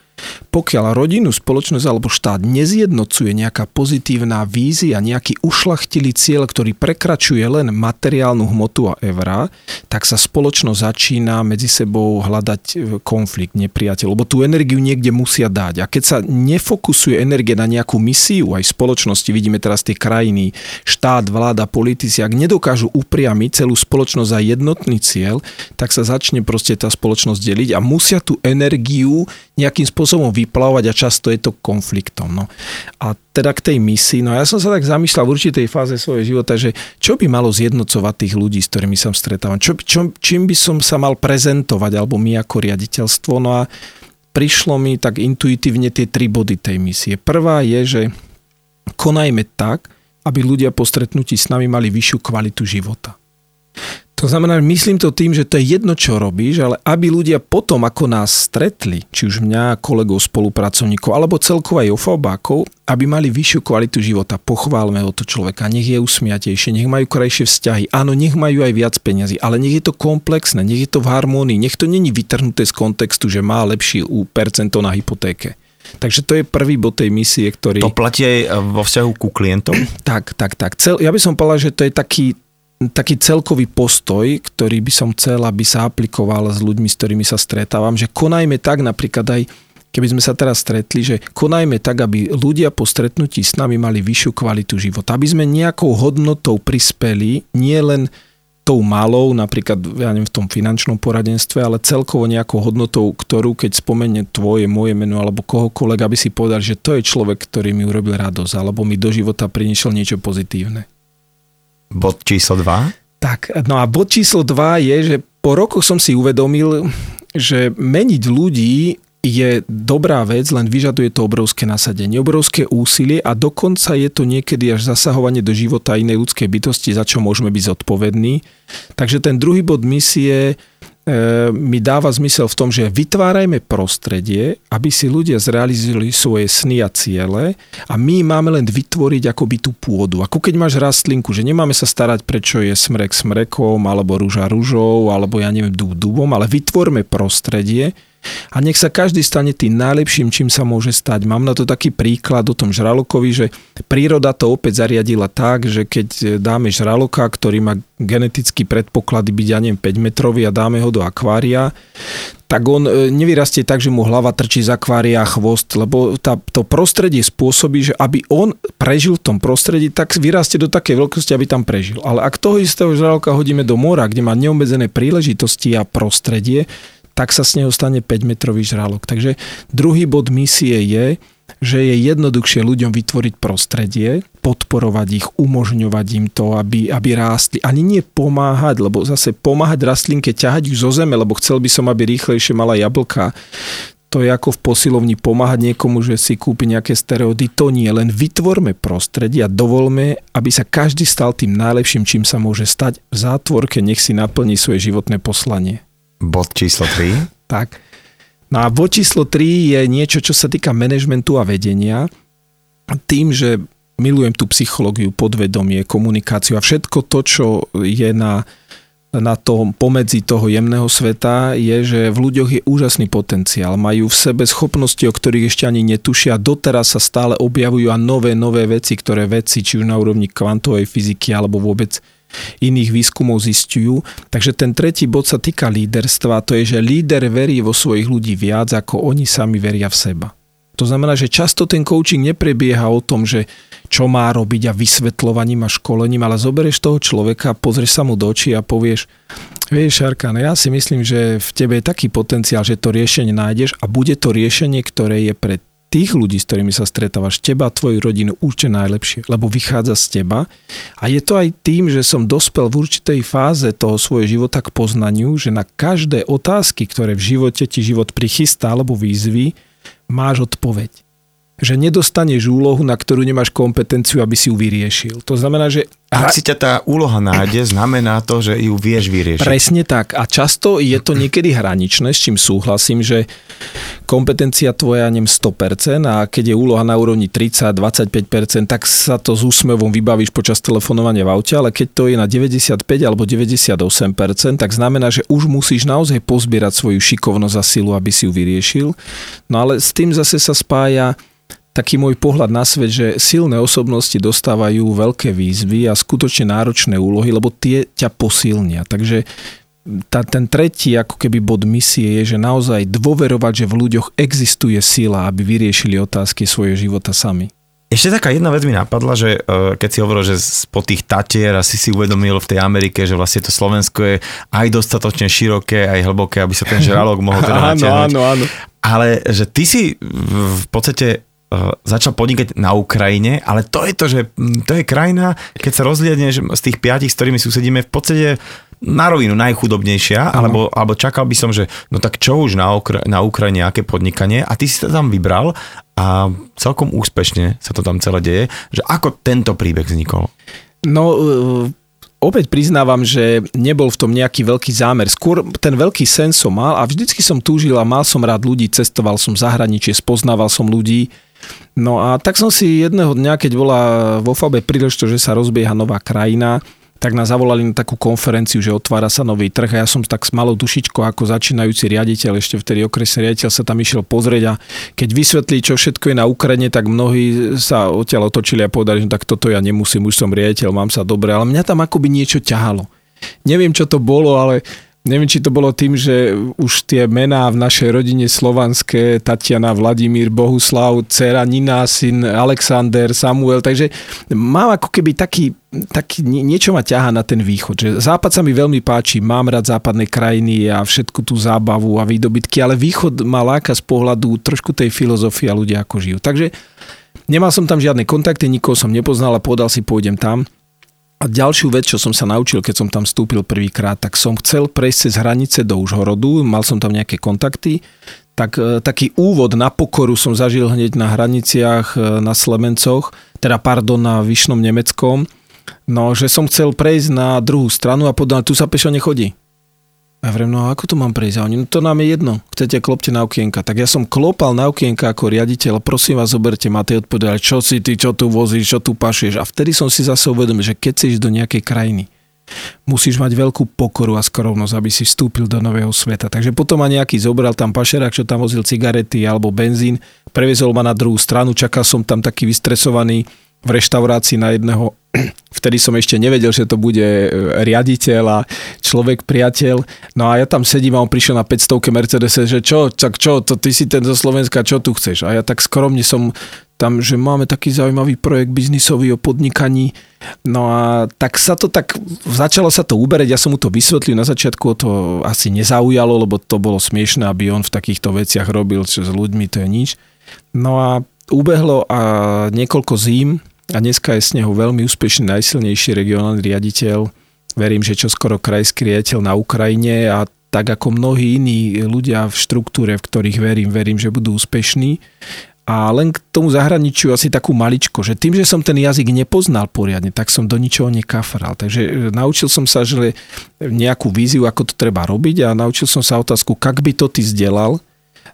pokiaľ rodinu, spoločnosť alebo štát nezjednocuje nejaká pozitívna vízia, nejaký ušlachtilý cieľ, ktorý prekračuje len materiálnu hmotu a eurá, tak sa spoločnosť začína medzi sebou hľadať konflikt, nepriateľ, lebo tú energiu niekde musia dať. A keď sa nefokusuje energia na nejakú misiu, aj spoločnosti, vidíme teraz tie krajiny, štát, vláda, politici, ak nedokážu upriamiť celú spoločnosť za jednotný cieľ, tak sa začne proste tá spoločnosť deliť a musia tú energiu nejakým spôsobom vyplávať a často je to konfliktom. No. A teda k tej misii, no ja som sa tak zamýšľal v určitej fáze svojho života, že čo by malo zjednocovať tých ľudí, s ktorými sa stretávam, čo, čo, čím by som sa mal prezentovať, alebo my ako riaditeľstvo, no a prišlo mi tak intuitívne tie tri body tej misie. Prvá je, že konajme tak, aby ľudia po stretnutí s nami mali vyššiu kvalitu života. To znamená, myslím to tým, že to je jedno, čo robíš, ale aby ľudia potom, ako nás stretli, či už mňa, kolegov, spolupracovníkov, alebo celkovo aj ofobákov, aby mali vyššiu kvalitu života. Pochválme o to človeka, nech je usmiatejšie, nech majú krajšie vzťahy, áno, nech majú aj viac peňazí, ale nech je to komplexné, nech je to v harmónii, nech to není vytrhnuté z kontextu, že má lepší percento na hypotéke. Takže to je prvý bod tej misie, ktorý... To platí aj vo vzťahu ku klientom? Tak, tak, tak. Cel... Ja by som povedal, že to je taký taký celkový postoj, ktorý by som chcel, aby sa aplikoval s ľuďmi, s ktorými sa stretávam, že konajme tak, napríklad aj, keby sme sa teraz stretli, že konajme tak, aby ľudia po stretnutí s nami mali vyššiu kvalitu života, aby sme nejakou hodnotou prispeli, nie len tou malou, napríklad ja neviem, v tom finančnom poradenstve, ale celkovo nejakou hodnotou, ktorú keď spomenie tvoje, moje meno alebo kohokoľvek, aby si povedal, že to je človek, ktorý mi urobil radosť alebo mi do života priniesol niečo pozitívne. Bod číslo dva? Tak, no a bod číslo dva je, že po rokoch som si uvedomil, že meniť ľudí je dobrá vec, len vyžaduje to obrovské nasadenie, obrovské úsilie a dokonca je to niekedy až zasahovanie do života inej ľudskej bytosti, za čo môžeme byť zodpovední. Takže ten druhý bod misie e, mi dáva zmysel v tom, že vytvárajme prostredie, aby si ľudia zrealizovali svoje sny a ciele a my máme len vytvoriť akoby tú pôdu. Ako keď máš rastlinku, že nemáme sa starať, prečo je smrek smrekom, alebo rúža rúžou, alebo ja neviem, dúb dúbom, ale vytvorme prostredie, a nech sa každý stane tým najlepším, čím sa môže stať. Mám na to taký príklad o tom žralokovi, že príroda to opäť zariadila tak, že keď dáme žraloka, ktorý má genetický predpoklady byť, ja neviem, päť metrový a dáme ho do akvária, tak on nevyrastie tak, že mu hlava trčí z akvária a chvost, lebo tá, to prostredie spôsobí, že aby on prežil v tom prostredí, tak vyrastie do takej veľkosti, aby tam prežil. Ale ak toho istého žraloka hodíme do mora, kde má neobmedzené príležitosti a prostredie, tak sa s neho stane päťmetrový žralok. Takže druhý bod misie je, že je jednoduchšie ľuďom vytvoriť prostredie, podporovať ich, umožňovať im to, aby, aby rástli. Ani nie pomáhať, lebo zase pomáhať rastlinke, ťahať ju zo zeme, lebo chcel by som, aby rýchlejšie mala jablka. To je ako v posilovni pomáhať niekomu, že si kúpi nejaké steroidy. To nie, len vytvorme prostredie a dovolme, aby sa každý stal tým najlepším, čím sa môže stať. V zátvorke nech si naplní svoje životné poslanie. Bod číslo tri. Tak. No a bod číslo tri je niečo, čo sa týka manažmentu a vedenia. Tým, že milujem tú psychológiu, podvedomie, komunikáciu a všetko to, čo je na, na tom pomedzi toho jemného sveta, je, že v ľuďoch je úžasný potenciál. Majú v sebe schopnosti, o ktorých ešte ani netušia. Doteraz sa stále objavujú a nové, nové veci, ktoré vedci, či už na úrovni kvantovej fyziky, alebo vôbec iných výskumov zisťujú. Takže ten tretí bod sa týka líderstva. To je, že líder verí vo svojich ľudí viac, ako oni sami veria v seba. To znamená, že často ten coaching neprebieha o tom, že čo má robiť a vysvetľovaním a školením, ale zoberieš toho človeka, pozrieš sa mu do očí a povieš, vieš, Arkan, ja si myslím, že v tebe je taký potenciál, že to riešenie nájdeš a bude to riešenie, ktoré je pre tých ľudí, s ktorými sa stretávaš, teba a tvoju rodinu určite najlepšie, lebo vychádza z teba. A je to aj tým, že som dospel v určitej fáze toho svojho života k poznaniu, že na každé otázky, ktoré v živote ti život prichystá alebo výzvy, máš odpoveď. Že nedostaneš úlohu, na ktorú nemáš kompetenciu, aby si ju vyriešil. To znamená, že... Ak si ťa tá úloha nájde, znamená to, že ju vieš vyriešiť. Presne tak. A často je to niekedy hraničné, s čím súhlasím, že kompetencia tvoja nem sto percent a keď je úloha na úrovni tridsať až dvadsaťpäť percent, tak sa to s úsmevom vybavíš počas telefonovania v aute, ale keď to je na deväťdesiatpäť alebo deväťdesiatosem percent, tak znamená, že už musíš naozaj pozbierať svoju šikovnosť a silu, aby si ju vyriešil. No ale s tým zase sa spája taký môj pohľad na svet, že silné osobnosti dostávajú veľké výzvy a skutočne náročné úlohy, lebo tie ťa posilnia. Takže tá, ten tretí ako keby bod misie je, že naozaj dôverovať, že v ľuďoch existuje sila, aby vyriešili otázky svojho života sami. Ešte taká jedna vec mi napadla, že keď si hovoril, že po tých Tatier asi si uvedomil v tej Amerike, že vlastne to Slovensko je aj dostatočne široké, aj hlboké, aby sa ten žralok mohol teda natiahnuť. Áno, áno, áno. Ale že ty si v podstate začal podnikať na Ukrajine, ale to je to, že to je krajina, keď sa rozhliadneš z tých piatich, s ktorými susedíme, v podstate na rovinu najchudobnejšia, alebo, alebo čakal by som, že no tak čo už na, Ukra- na Ukrajine, aké podnikanie, a ty si to tam vybral a celkom úspešne sa to tam celé deje, že ako tento príbeh vznikol? No... Uh... Opäť priznávam, že nebol v tom nejaký veľký zámer. Skôr ten veľký sen som mal a vždycky som túžil a mal som rád ľudí, cestoval som zahraničie, spoznával som ľudí. No a tak som si jedného dňa, keď bola vo Fabe príležitosť, že sa rozbieha nová krajina, tak nás zavolali na takú konferenciu, že otvára sa nový trh a ja som tak s malou dušičkou ako začínajúci riaditeľ, ešte vtedy okresný riaditeľ sa tam išiel pozrieť a keď vysvetlí, čo všetko je na Ukrajine, tak mnohí sa odtiaľ otočili a povedali, že tak toto ja nemusím, už som riaditeľ, mám sa dobre, ale mňa tam akoby niečo ťahalo. Neviem, čo to bolo, ale Neviem, či to bolo tým, že už tie mená v našej rodine slovanské, Tatiana, Vladimír, Bohuslav, dcera, Nina, syn, Aleksandr, Samuel, takže mám ako keby taký, taký niečo ma ťahá na ten východ. Že západ sa mi veľmi páči, mám rád západné krajiny a všetku tú zábavu a výdobytky, ale východ ma láka z pohľadu trošku tej filozofie a ľudia ako žijú. Takže nemal som tam žiadne kontakty, nikoho som nepoznal a povedal si, pôjdem tam. A ďalšiu vec, čo som sa naučil, keď som tam vstúpil prvýkrát, tak som chcel prejsť cez hranice do Užhorodu, mal som tam nejaké kontakty, tak taký úvod na pokoru som zažil hneď na hraniciach, na Slemencoch, teda pardon, na Vyšnom Nemeckom, no, že som chcel prejsť na druhú stranu a povedal, tu sa pešo nechodí. A ja vrem, no ako to mám prejsť? A oni, no to nám je jedno, chcete, klopte na okienka. Tak ja som klopal na okienka ako riaditeľ, prosím vás, zoberte ma, tej odpovedali, čo si ty, čo tu vozíš, čo tu pašuješ. A vtedy som si zase uvedomil, že keď si ísť do nejakej krajiny, musíš mať veľkú pokoru a skromnosť, aby si vstúpil do nového sveta. Takže potom ma nejaký zobral tam pašerák, čo tam vozil cigarety alebo benzín, previezol ma na druhú stranu, čakal som tam taký vystresovaný v reštaurácii na jedného. Vtedy som ešte nevedel, že to bude riaditeľ a človek priateľ. No a ja tam sedím a on prišiel na päťstovke Mercedese, že čo, tak čo, to ty si ten zo Slovenska, čo tu chceš? A ja tak skromne som tam, že máme taký zaujímavý projekt biznisový o podnikaní. No a tak sa to tak, začalo sa to uberať, ja som mu to vysvetlil, na začiatku to asi nezaujalo, lebo to bolo smiešné, aby on v takýchto veciach robil, čo s ľuďmi, to je nič. No a ubehlo a niekoľko zím, a dneska je z neho veľmi úspešný, najsilnejší regionálny riaditeľ. Verím, že čoskoro krajský riaditeľ na Ukrajine a tak ako mnohí iní ľudia v štruktúre, v ktorých verím, verím, že budú úspešní. A len k tomu zahraničiu asi takú maličko, že tým, že som ten jazyk nepoznal poriadne, tak som do ničoho nekafral. Takže naučil som sa že nejakú víziu, ako to treba robiť a naučil som sa otázku, kak by to ty zdelal.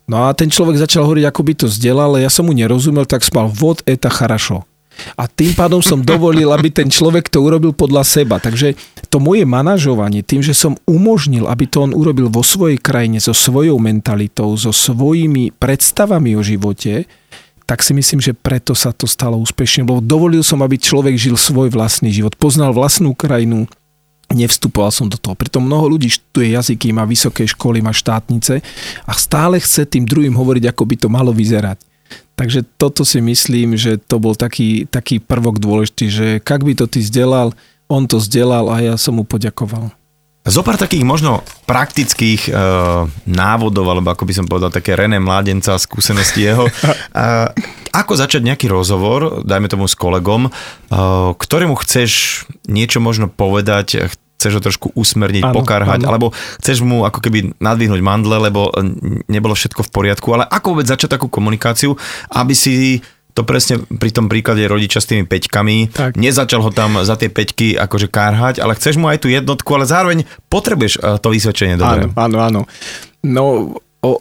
No a ten človek začal hovoriť, ako by to zdelal, ale ja som mu nerozumel, tak som mal vod eta charašo. A tým pádom som dovolil, aby ten človek to urobil podľa seba. Takže to moje manažovanie, tým, že som umožnil, aby to on urobil vo svojej krajine, so svojou mentalitou, so svojimi predstavami o živote, tak si myslím, že preto sa to stalo úspešne. Lebo dovolil som, aby človek žil svoj vlastný život, poznal vlastnú krajinu, nevstupoval som do toho. Pritom mnoho ľudí študuje jazyky, má vysoké školy, má štátnice a stále chce tým druhým hovoriť, ako by to malo vyzerať. Takže toto si myslím, že to bol taký, taký prvok dôležitý, že kak by to ty zdelal, on to zdelal a ja som mu poďakoval. Zopár takých možno praktických e, návodov, alebo ako by som povedal, také René Mládenca, skúsenosti jeho. A, ako začať nejaký rozhovor, dajme tomu s kolegom, e, ktorému chceš niečo možno povedať, chceš ho trošku usmerniť, ano, pokarhať, ano. Alebo chceš mu ako keby nadvihnúť mandle, lebo nebolo všetko v poriadku, ale ako vôbec začať takú komunikáciu, aby si to presne pri tom príklade rodiča s tými peťkami, tak nezačal ho tam za tie peťky akože karhať, ale chceš mu aj tú jednotku, ale zároveň potrebuješ to vysvedčenie. Dobre. Áno, áno, áno. No, o, o,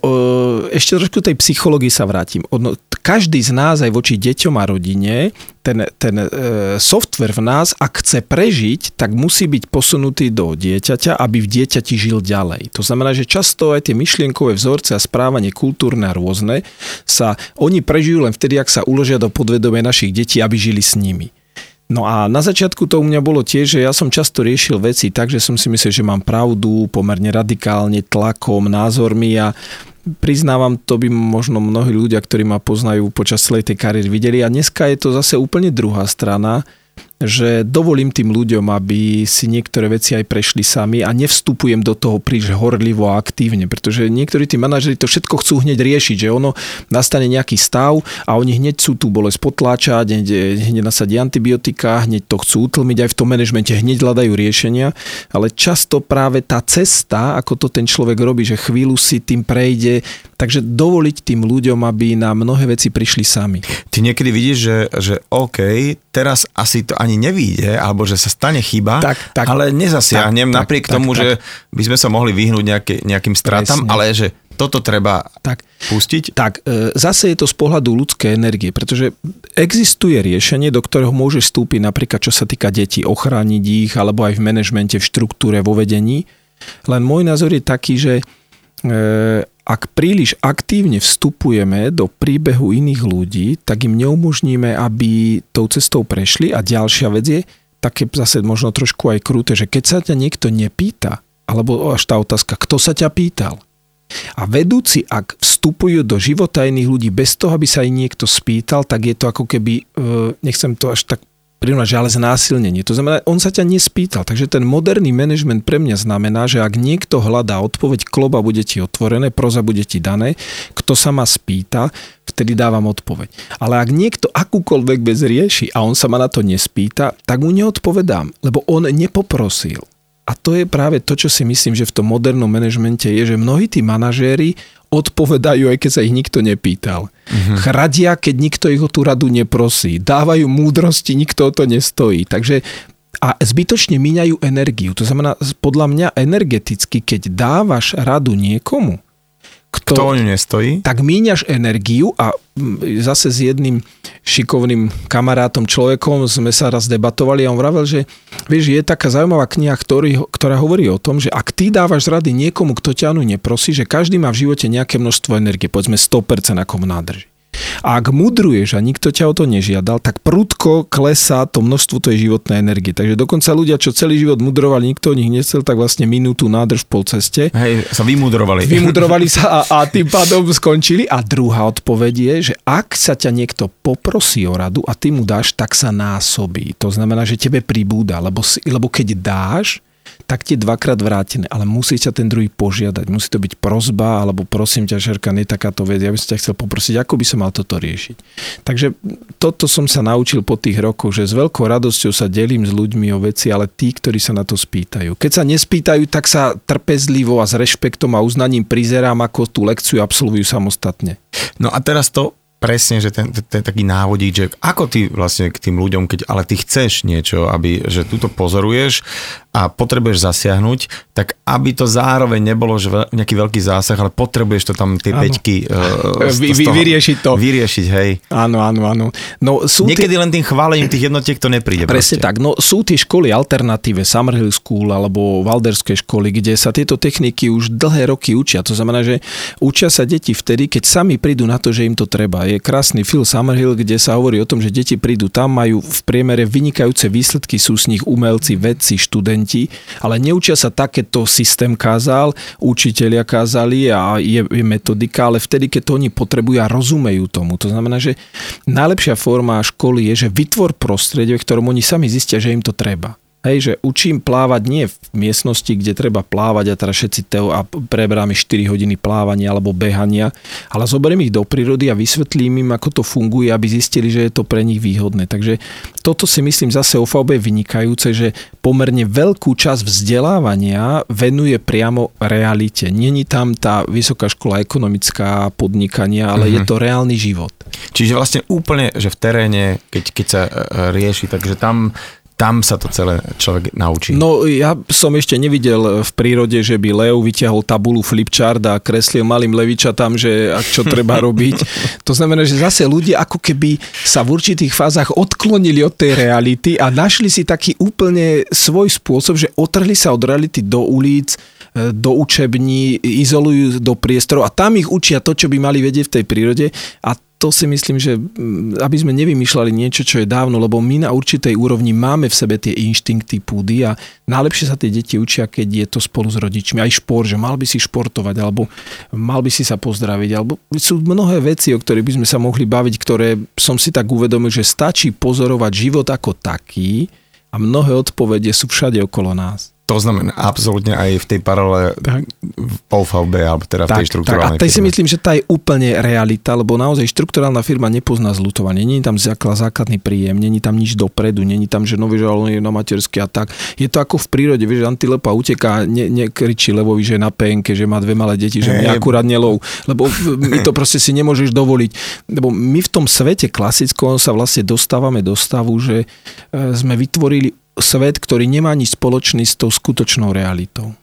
ešte trošku tej psychológii sa vrátim. Ono, každý z nás aj voči deťom a rodine, ten, ten e, software v nás, ak chce prežiť, tak musí byť posunutý do dieťaťa, aby v dieťati žil ďalej. To znamená, že často aj tie myšlienkové vzorce a správanie kultúrne a rôzne, sa oni prežijú len vtedy, ak sa uložia do podvedomia našich detí, aby žili s nimi. No a na začiatku to u mňa bolo tiež, že ja som často riešil veci tak, že som si myslel, že mám pravdu, pomerne radikálne, tlakom, názormi a priznávam, to by možno mnohí ľudia, ktorí ma poznajú počas celej tej kariéry videli a dneska je to zase úplne druhá strana, že dovolím tým ľuďom, aby si niektoré veci aj prešli sami a nevstupujem do toho príliš horlivo a aktívne, pretože niektorí tí manažeri to všetko chcú hneď riešiť, že ono nastane nejaký stav a oni hneď sú tú bolesť potláčať, hneď, hneď nasadí antibiotika, hneď to chcú utlmiť, aj v tom manažmente hneď hľadajú riešenia, ale často práve tá cesta, ako to ten človek robí, že chvíľu si tým prejde, takže dovoliť tým ľuďom, aby na mnohé veci prišli sami. Ty niekedy vidíš, že, že OK, teraz asi to ani nevyjde, alebo že sa stane chyba, tak, tak, ale nezasiahnem tak, napriek tak, tomu, tak, že by sme sa mohli vyhnúť nejaké, nejakým stratám, ale že toto treba tak pustiť. Tak, zase je to z pohľadu ľudskej energie, pretože existuje riešenie, do ktorého môžeš vstúpiť napríklad, čo sa týka detí, ochrániť ich, alebo aj v manažmente, v štruktúre, vo vedení. Len môj názor je taký, že ak príliš aktívne vstupujeme do príbehu iných ľudí, tak im neumožníme, aby tou cestou prešli. A ďalšia vec je, také zase možno trošku aj krúte, že keď sa ťa niekto nepýta, alebo až tá otázka, kto sa ťa pýtal? A vedúci, ak vstupujú do života iných ľudí bez toho, aby sa aj niekto spýtal, tak je to ako keby, nechcem to až tak prirovnať, ale znásilnenie. To znamená, on sa ťa nespýtal. Takže ten moderný manažment pre mňa znamená, že ak niekto hľadá odpoveď, kloba bude ti otvorené, proza bude ti dané, kto sa ma spýta, vtedy dávam odpoveď. Ale ak niekto akúkoľvek vec rieši a on sa ma na to nespýta, tak mu neodpovedám, lebo on nepoprosil. A to je práve to, čo si myslím, že v tom modernom manažmente je, že mnohí tí manažéri odpovedajú, aj keď sa ich nikto nepýtal. Mm-hmm. Chradia, keď nikto ich o tú radu neprosí. Dávajú múdrosti, nikto o to nestojí. Takže a zbytočne míňajú energiu. To znamená, podľa mňa energeticky, keď dávaš radu niekomu, kto, kto o ňu nestojí, tak míňaš energiu a zase s jedným šikovným kamarátom, človekom sme sa raz debatovali a on vravel, že vieš, je taká zaujímavá kniha, ktorý, ktorá hovorí o tom, že ak ty dávaš rady niekomu, kto ťa anu neprosí, že každý má v živote nejaké množstvo energie, povedzme sto percent ako mu nádrži. A ak mudruješ a nikto ťa o to nežiadal, tak prudko klesá to množstvo tej životnej energie. Takže dokonca ľudia, čo celý život mudrovali, nikto o nich nechcel, tak vlastne minútu nádrž v polceste. Hej, sa vymudrovali. Vymudrovali sa a, a tým pádom skončili. A druhá odpoveď je, že ak sa ťa niekto poprosí o radu a ty mu dáš, tak sa násobí. To znamená, že tebe pribúda, lebo, lebo keď dáš, tak ti dvakrát vrátené, ale musí ťa ten druhý požiadať. Musí to byť prosba, alebo prosím ťa, Šerka, nie takáto vec, ja by som ťa chcel poprosiť, ako by som mal toto riešiť. Takže toto som sa naučil po tých rokoch, že s veľkou radosťou sa delím s ľuďmi o veci, ale tí, ktorí sa na to spýtajú. Keď sa nespýtajú, tak sa trpezlivo a s rešpektom a uznaním prizerám, ako tú lekciu absolvujú samostatne. No a teraz to presne, že ten, ten taký návodík, že ako ty vlastne k tým ľuďom, keď ale ty chceš niečo, aby, že tu to pozoruješ a potrebuješ zasiahnuť, tak aby to zároveň nebolo že nejaký veľký zásah, ale potrebuješ to tam tie peťky uh, vy, vy, vyriešiť to. Vyriešiť, hej. Áno, áno, áno. No, sú niekedy tí... len tým chválením tých jednotiek to nepríde. Presne proste. Tak, no sú tie školy alternatíve, Summerhill School alebo Waldorfskej školy, kde sa tieto techniky už dlhé roky učia. To znamená, že učia sa deti vtedy, keď sami prídu na to, že im to treba. Je krásny film Summerhill, kde sa hovorí o tom, že deti prídu tam, majú v priemere vynikajúce výsledky, sú s nich umelci, vedci, študenti, ale neučia sa takéto systém kázal, učitelia kázali a je, je metodika, ale vtedy, keď to oni potrebujú a rozumejú tomu. To znamená, že najlepšia forma školy je, že vytvor prostredie, v ktorom oni sami zistia, že im to treba. Hej, že učím plávať nie v miestnosti, kde treba plávať a teda všetci teo a preberáme štyri hodiny plávania alebo behania, ale zoberiem ich do prírody a vysvetlím im, ako to funguje, aby zistili, že je to pre nich výhodné. Takže toto si myslím zase ó vé bé vynikajúce, že pomerne veľkú časť vzdelávania venuje priamo realite. Není tam tá vysoká škola ekonomická podnikania, ale mm-hmm. je to reálny život. Čiže vlastne úplne, že v teréne, keď, keď sa rieši, takže tam Tam sa to celé človek naučí. No ja som ešte nevidel v prírode, že by lev vytiahol tabulu flipchart a kreslil malým levičatám, že čo treba robiť. To znamená, že zase ľudia ako keby sa v určitých fázach odklonili od tej reality a našli si taký úplne svoj spôsob, že otrhli sa od reality do ulic, do učební, izolujú do priestorov a tam ich učia to, čo by mali vedieť v tej prírode a to si myslím, že aby sme nevymýšľali niečo, čo je dávno, lebo my na určitej úrovni máme v sebe tie inštinkty, púdy a najlepšie sa tie deti učia, keď je to spolu s rodičmi. Aj šport, že mal by si športovať, alebo mal by si sa pozdraviť, alebo sú mnohé veci, o ktorých by sme sa mohli baviť, ktoré som si tak uvedomil, že stačí pozorovať život ako taký a mnohé odpovede sú všade okolo nás. To znamená absolútne aj v tej paralele v ó vé bé, alebo teda tak, v tej štruktúrálnej firme. A tej firme. Si myslím, že tá je úplne realita, lebo naozaj štruktúrálna firma nepozná zlutovanie. Není tam základný príjem, není tam nič dopredu, není tam, že nový žalný je na materský a tak. Je to ako v prírode, vieš, antilepa uteká, ne, nekričí levovi, že je na penke, že má dve malé deti, že mi akurát nelov, lebo my to proste si nemôžeš dovoliť. Lebo my v tom svete klasickom sa vlastne dostávame do stavu, že sme vytvorili svet, ktorý nemá nič spoločný s tou skutočnou realitou.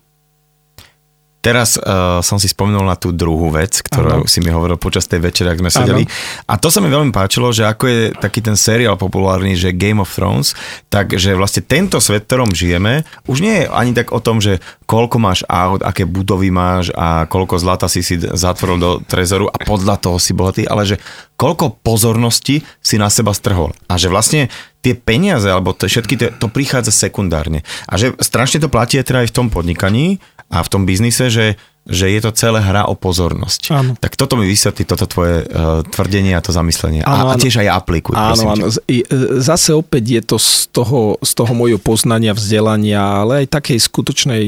Teraz uh, som si spomenul na tú druhú vec, ktorú ano. Si mi hovoril počas tej večera, ak sme sedeli. Ano. A to sa mi veľmi páčilo, že ako je taký ten seriál populárny, že Game of Thrones, takže vlastne tento svet, v ktorom žijeme, už nie je ani tak o tom, že koľko máš aut, aké budovy máš a koľko zlata si si zatvoril do trezoru a podľa toho si bohatý, ale že koľko pozornosti si na seba strhol. A že vlastne tie peniaze, alebo to, všetky to, to prichádza sekundárne. A že strašne to platí teda aj v tom podnikaní, a v tom biznise, že, že je to celé hra o pozornosť. Áno. Tak toto mi vysvetlí toto tvoje uh, tvrdenie a to zamyslenie. Áno, a, a tiež aj aplikuj. Áno, áno. Zase opäť je to z toho, z toho mojho poznania, vzdelania, ale aj takej skutočnej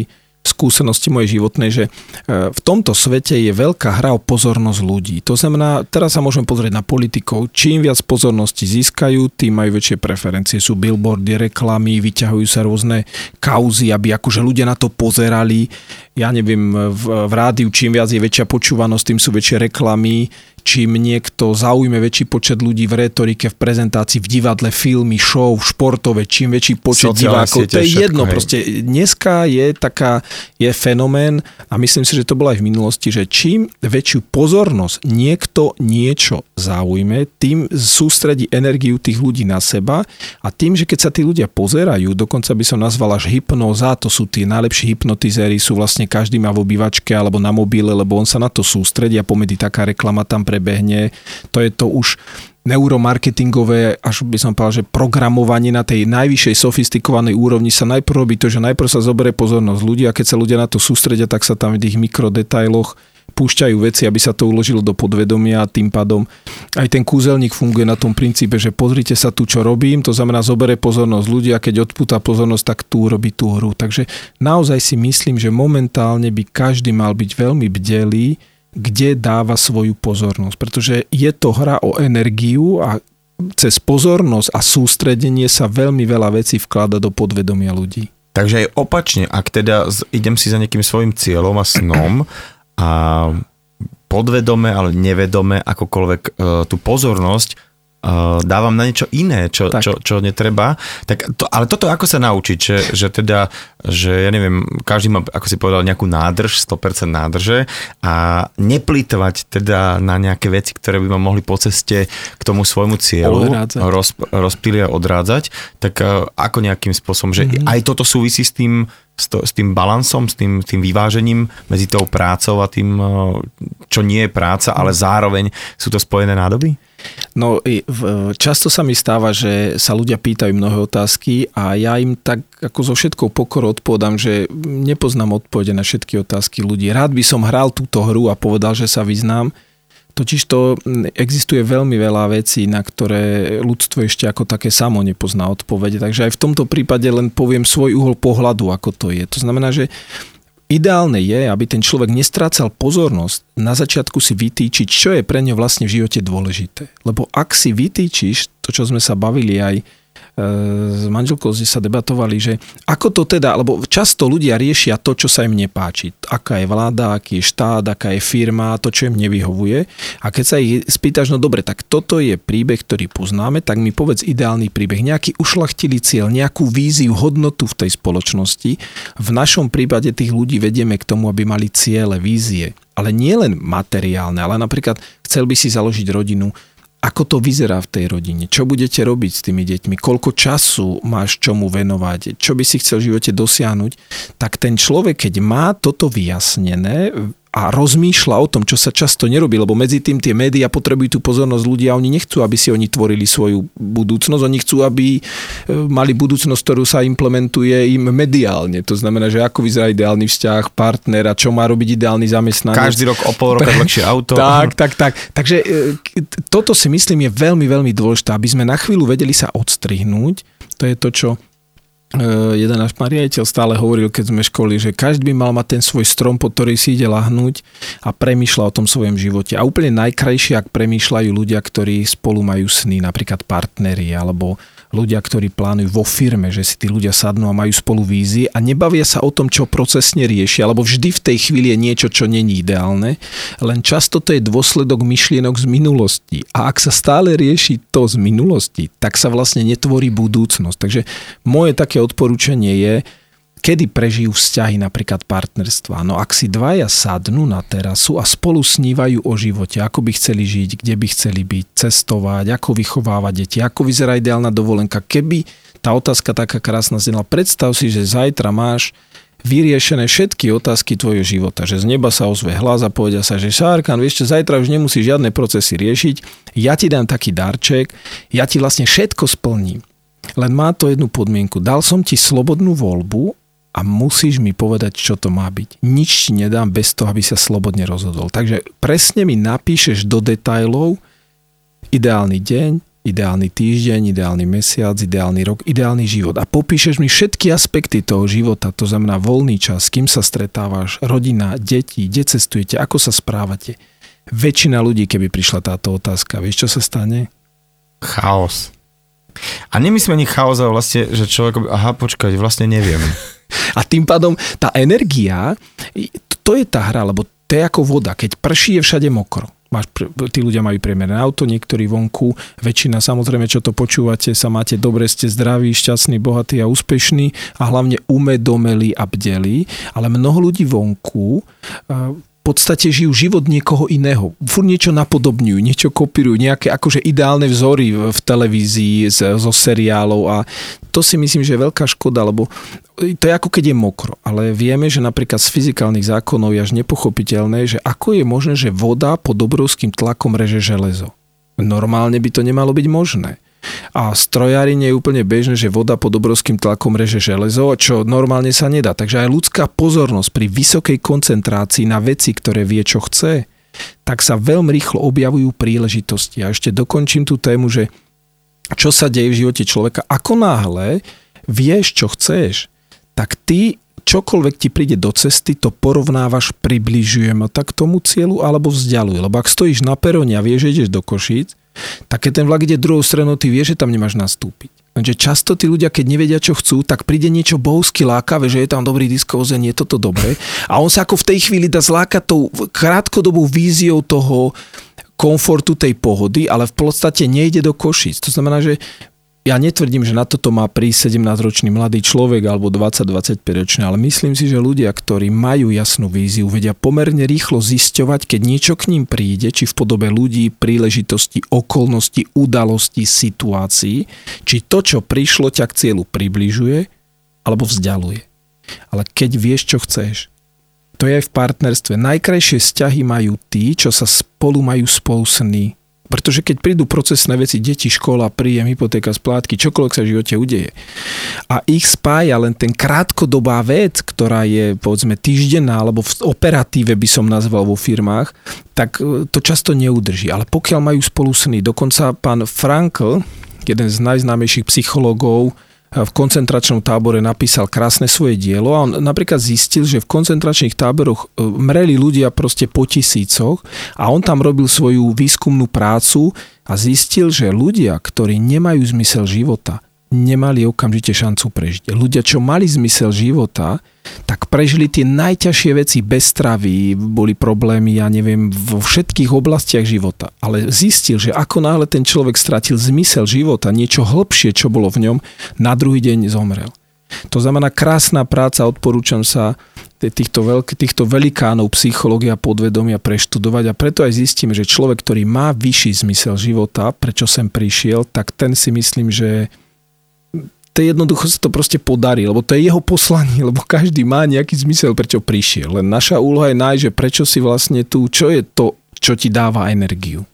skúsenosti mojej životnej, že v tomto svete je veľká hra o pozornosť ľudí. To znamená, teraz sa môžeme pozrieť na politikov. Čím viac pozornosti získajú, tým majú väčšie preferencie. Sú billboardy, reklamy, vyťahujú sa rôzne kauzy, aby akože ľudia na to pozerali. Ja neviem, v, v rádiu čím viac je väčšia počúvanosť, tým sú väčšie reklamy. Čím niekto zaujme väčší počet ľudí v retorike, v prezentácii, v divadle, filmy, show, športové, čím väčší počet sociálne divákov. To je všetko, jedno, hej. Proste dneska je taká, je fenomén a myslím si, že to bolo aj v minulosti, že čím väčšiu pozornosť niekto niečo zaujme, tým sústredí energiu tých ľudí na seba a tým, že keď sa tí ľudia pozerajú, dokonca by som nazval až hypnoza, to sú tí najlepší hypnotizéri, sú vlastne každý má v obývačke alebo na mobile, lebo on sa na to sústredí a pomedzi taká reklama tam pre behne. To je to už neuromarketingové, až by som povedal, že programovanie na tej najvyššej sofistikovanej úrovni sa najprv robí to, že najprv sa zoberie pozornosť ľudí a keď sa ľudia na to sústredia, tak sa tam v tých mikrodetailoch púšťajú veci, aby sa to uložilo do podvedomia a tým pádom aj ten kúzelník funguje na tom princípe, že pozrite sa tu, čo robím, to znamená zoberie pozornosť ľudí a keď odpúta pozornosť, tak tu robí tú hru. Takže naozaj si myslím, že momentálne by každý mal byť veľmi bdelý, kde dáva svoju pozornosť. Pretože je to hra o energiu a cez pozornosť a sústredenie sa veľmi veľa vecí vklada do podvedomia ľudí. Takže aj opačne, ak teda idem si za nejakým svojim cieľom a snom a podvedome, ale nevedome, akokoľvek tú pozornosť dávam na niečo iné, čo, čo, čo netreba. Tak to, ale toto ako sa naučiť, že, že teda, že ja neviem, každý má, ako si povedal, nejakú nádrž, sto percent nádrže a neplýtovať teda na nejaké veci, ktoré by ma mohli po ceste k tomu svojmu cieľu roz, rozptýliť a odrádzať, tak ako nejakým spôsobom, že mm-hmm. aj toto súvisí s tým, S, to, s tým balansom, s tým, tým vyvážením medzi tou prácou a tým, čo nie je práca, ale zároveň sú to spojené nádoby? No, často sa mi stáva, že sa ľudia pýtajú mnohé otázky a ja im tak ako so všetkou pokorou odpovedám, že nepoznám odpovede na všetky otázky ľudí. Rád by som hral túto hru a povedal, že sa vyznám. Totiž to existuje veľmi veľa vecí, na ktoré ľudstvo ešte ako také samo nepozná odpovede. Takže aj v tomto prípade len poviem svoj uhol pohľadu, ako to je. To znamená, že ideálne je, aby ten človek nestrácal pozornosť, na začiatku si vytýčiť, čo je pre ňo vlastne v živote dôležité. Lebo ak si vytýčiš, to čo sme sa bavili aj s manželkou, kde sa debatovali, že ako to teda, lebo často ľudia riešia to, čo sa im nepáči. Aká je vláda, aký je štát, aká je firma, to, čo im nevyhovuje. A keď sa ich spýtaš, no dobre, tak toto je príbeh, ktorý poznáme, tak mi povedz ideálny príbeh, nejaký ušľachtilý cieľ, nejakú víziu, hodnotu v tej spoločnosti. V našom prípade tých ľudí vedieme k tomu, aby mali ciele, vízie, ale nie len materiálne, ale napríklad chcel by si založiť rodinu, ako to vyzerá v tej rodine, čo budete robiť s tými deťmi, koľko času máš čomu venovať, čo by si chcel v živote dosiahnuť, tak ten človek, keď má toto vyjasnené a rozmýšľa o tom, čo sa často nerobí, lebo medzi tým tie médiá potrebujú tú pozornosť ľudí a oni nechcú, aby si oni tvorili svoju budúcnosť, oni chcú, aby mali budúcnosť, ktorú sa implementuje im mediálne. To znamená, že ako vyzerá ideálny vzťah, partner a čo má robiť ideálny zamestnanec. Každý rok o pol roka lepšie auto. Tak, tak, tak. Takže toto si myslím je veľmi, veľmi dôležité, aby sme na chvíľu vedeli sa odstrihnúť. To je to, čo jeden náš riaditeľ stále hovoril, keď sme školili, že každý by mal mať ten svoj strom, pod ktorý si ide lahnúť a premýšľa o tom svojom živote. A úplne najkrajšie, ak premýšľajú ľudia, ktorí spolu majú sny, napríklad partneri, alebo ľudia, ktorí plánujú vo firme, že si tí ľudia sadnú a majú spolu vízie a nebavia sa o tom, čo procesne riešia, lebo vždy v tej chvíli je niečo, čo není ideálne, len často to je dôsledok myšlienok z minulosti. A ak sa stále rieši to z minulosti, tak sa vlastne netvorí budúcnosť. Takže moje také odporúčanie je, kedy prežijú vzťahy, napríklad partnerstva. No ak si dvaja sadnú na terasu a spolu snívajú o živote, ako by chceli žiť, kde by chceli byť, cestovať, ako vychovávať deti, ako vyzerá ideálna dovolenka. Keby tá otázka taká krásna znela, predstav si, že zajtra máš vyriešené všetky otázky tvojho života, že z neba sa ozve hlas a povedia sa, že Šárkan, vieš čo, zajtra už nemusíš žiadne procesy riešiť, ja ti dám taký darček, ja ti vlastne všetko splním. Len má to jednu podmienku. Dal som ti slobodnú voľbu a musíš mi povedať, čo to má byť. Nič ti nedám bez toho, aby sa slobodne rozhodol. Takže presne mi napíšeš do detailov ideálny deň, ideálny týždeň, ideálny mesiac, ideálny rok, ideálny život. A popíšeš mi všetky aspekty toho života, to znamená voľný čas, s kým sa stretávaš, rodina, deti, kde cestujete, ako sa správate. Väčšina ľudí, keby prišla táto otázka, vieš, čo sa stane? Chaos. A nemyslíme ani chaos, ale vlastne, že človek, aha, počkať, vlastne neviem. A tým pádom tá energia, to je tá hra, lebo to je ako voda. Keď prší, je všade mokro. Máš, tí ľudia majú priemerné auto, niektorí vonku, väčšina, samozrejme, čo to počúvate, sa máte dobre, ste zdraví, šťastní, bohatí a úspešní a hlavne umedomeli a bdeli. Ale mnoho ľudí vonku v podstate žijú život niekoho iného. Furt niečo napodobňujú, niečo kopírujú, nejaké akože ideálne vzory v televízii, zo seriálov a to si myslím, že je veľká škoda, lebo to je ako keď je mokro, ale vieme, že napríklad z fyzikálnych zákonov je až nepochopiteľné, že ako je možné, že voda pod obrovským tlakom reže železo. Normálne by to nemalo byť možné. A v strojárine je úplne bežné, že voda pod obrovským tlakom reže železo, čo normálne sa nedá. Takže aj ľudská pozornosť pri vysokej koncentrácii na veci, ktoré vie, čo chce, tak sa veľmi rýchlo objavujú príležitosti. A ešte dokončím tú tému, že čo sa deje v živote človeka. Ako náhle vieš, čo chceš, tak ty čokoľvek ti príde do cesty, to porovnávaš, približuje ma tak tomu cieľu alebo vzdialuje. Lebo ak stojíš na peróne a vieš, že ideš do Košíc, tak keď ten vlak ide druhou stranou, ty vieš, že tam nemáš nastúpiť. Takže často tí ľudia, keď nevedia, čo chcú, tak príde niečo bohovsky lákavé, že je tam dobrý diskózen, je toto dobré. A on sa ako v tej chvíli dá zlákať tou krátkodobou víziou toho komfortu, tej pohody, ale v podstate nejde do Košíc. To znamená, že ja netvrdím, že na toto má prísť sedemnásťročný mladý človek alebo dvadsať až dvadsaťpäť ročný, ale myslím si, že ľudia, ktorí majú jasnú víziu, vedia pomerne rýchlo zisťovať, keď niečo k ním príde, či v podobe ľudí, príležitosti, okolnosti, udalostí, situácií, či to, čo prišlo, ťa k cieľu približuje alebo vzdialuje. Ale keď vieš, čo chceš, to je aj v partnerstve. Najkrajšie vzťahy majú tí, čo sa spolu majú spolu sny. Pretože keď prídu procesné veci, deti, škola, príjem, hypotéka, splátky, čokoľvek sa v živote udeje a ich spája len ten krátkodobá vec, ktorá je povedzme týždenná, alebo v operatíve by som nazval vo firmách, tak to často neudrží. Ale pokiaľ majú spolu sny, dokonca pán Frankl, jeden z najznámejších psychológov, v koncentračnom tábore napísal krásne svoje dielo a on napríklad zistil, že v koncentračných táboroch mreli ľudia proste po tisícoch a on tam robil svoju výskumnú prácu a zistil, že ľudia, ktorí nemajú zmysel života, nemali okamžite šancu prežiť. Ľudia, čo mali zmysel života, tak prežili tie najťažšie veci bez stravy, boli problémy, ja neviem, vo všetkých oblastiach života. Ale zistil, že ako náhle ten človek stratil zmysel života, niečo hlbšie, čo bolo v ňom, na druhý deň zomrel. To znamená krásna práca, odporúčam sa týchto, veľk, týchto velikánov psychológia podvedomia preštudovať a preto aj zistíme, že človek, ktorý má vyšší zmysel života, prečo sem prišiel, tak ten si myslím, že to jednoducho sa to proste podarí, lebo to je jeho poslanie, lebo každý má nejaký zmysel, prečo prišiel. Len naša úloha je nájsť, že prečo si vlastne tu, čo je to, čo ti dáva energiu.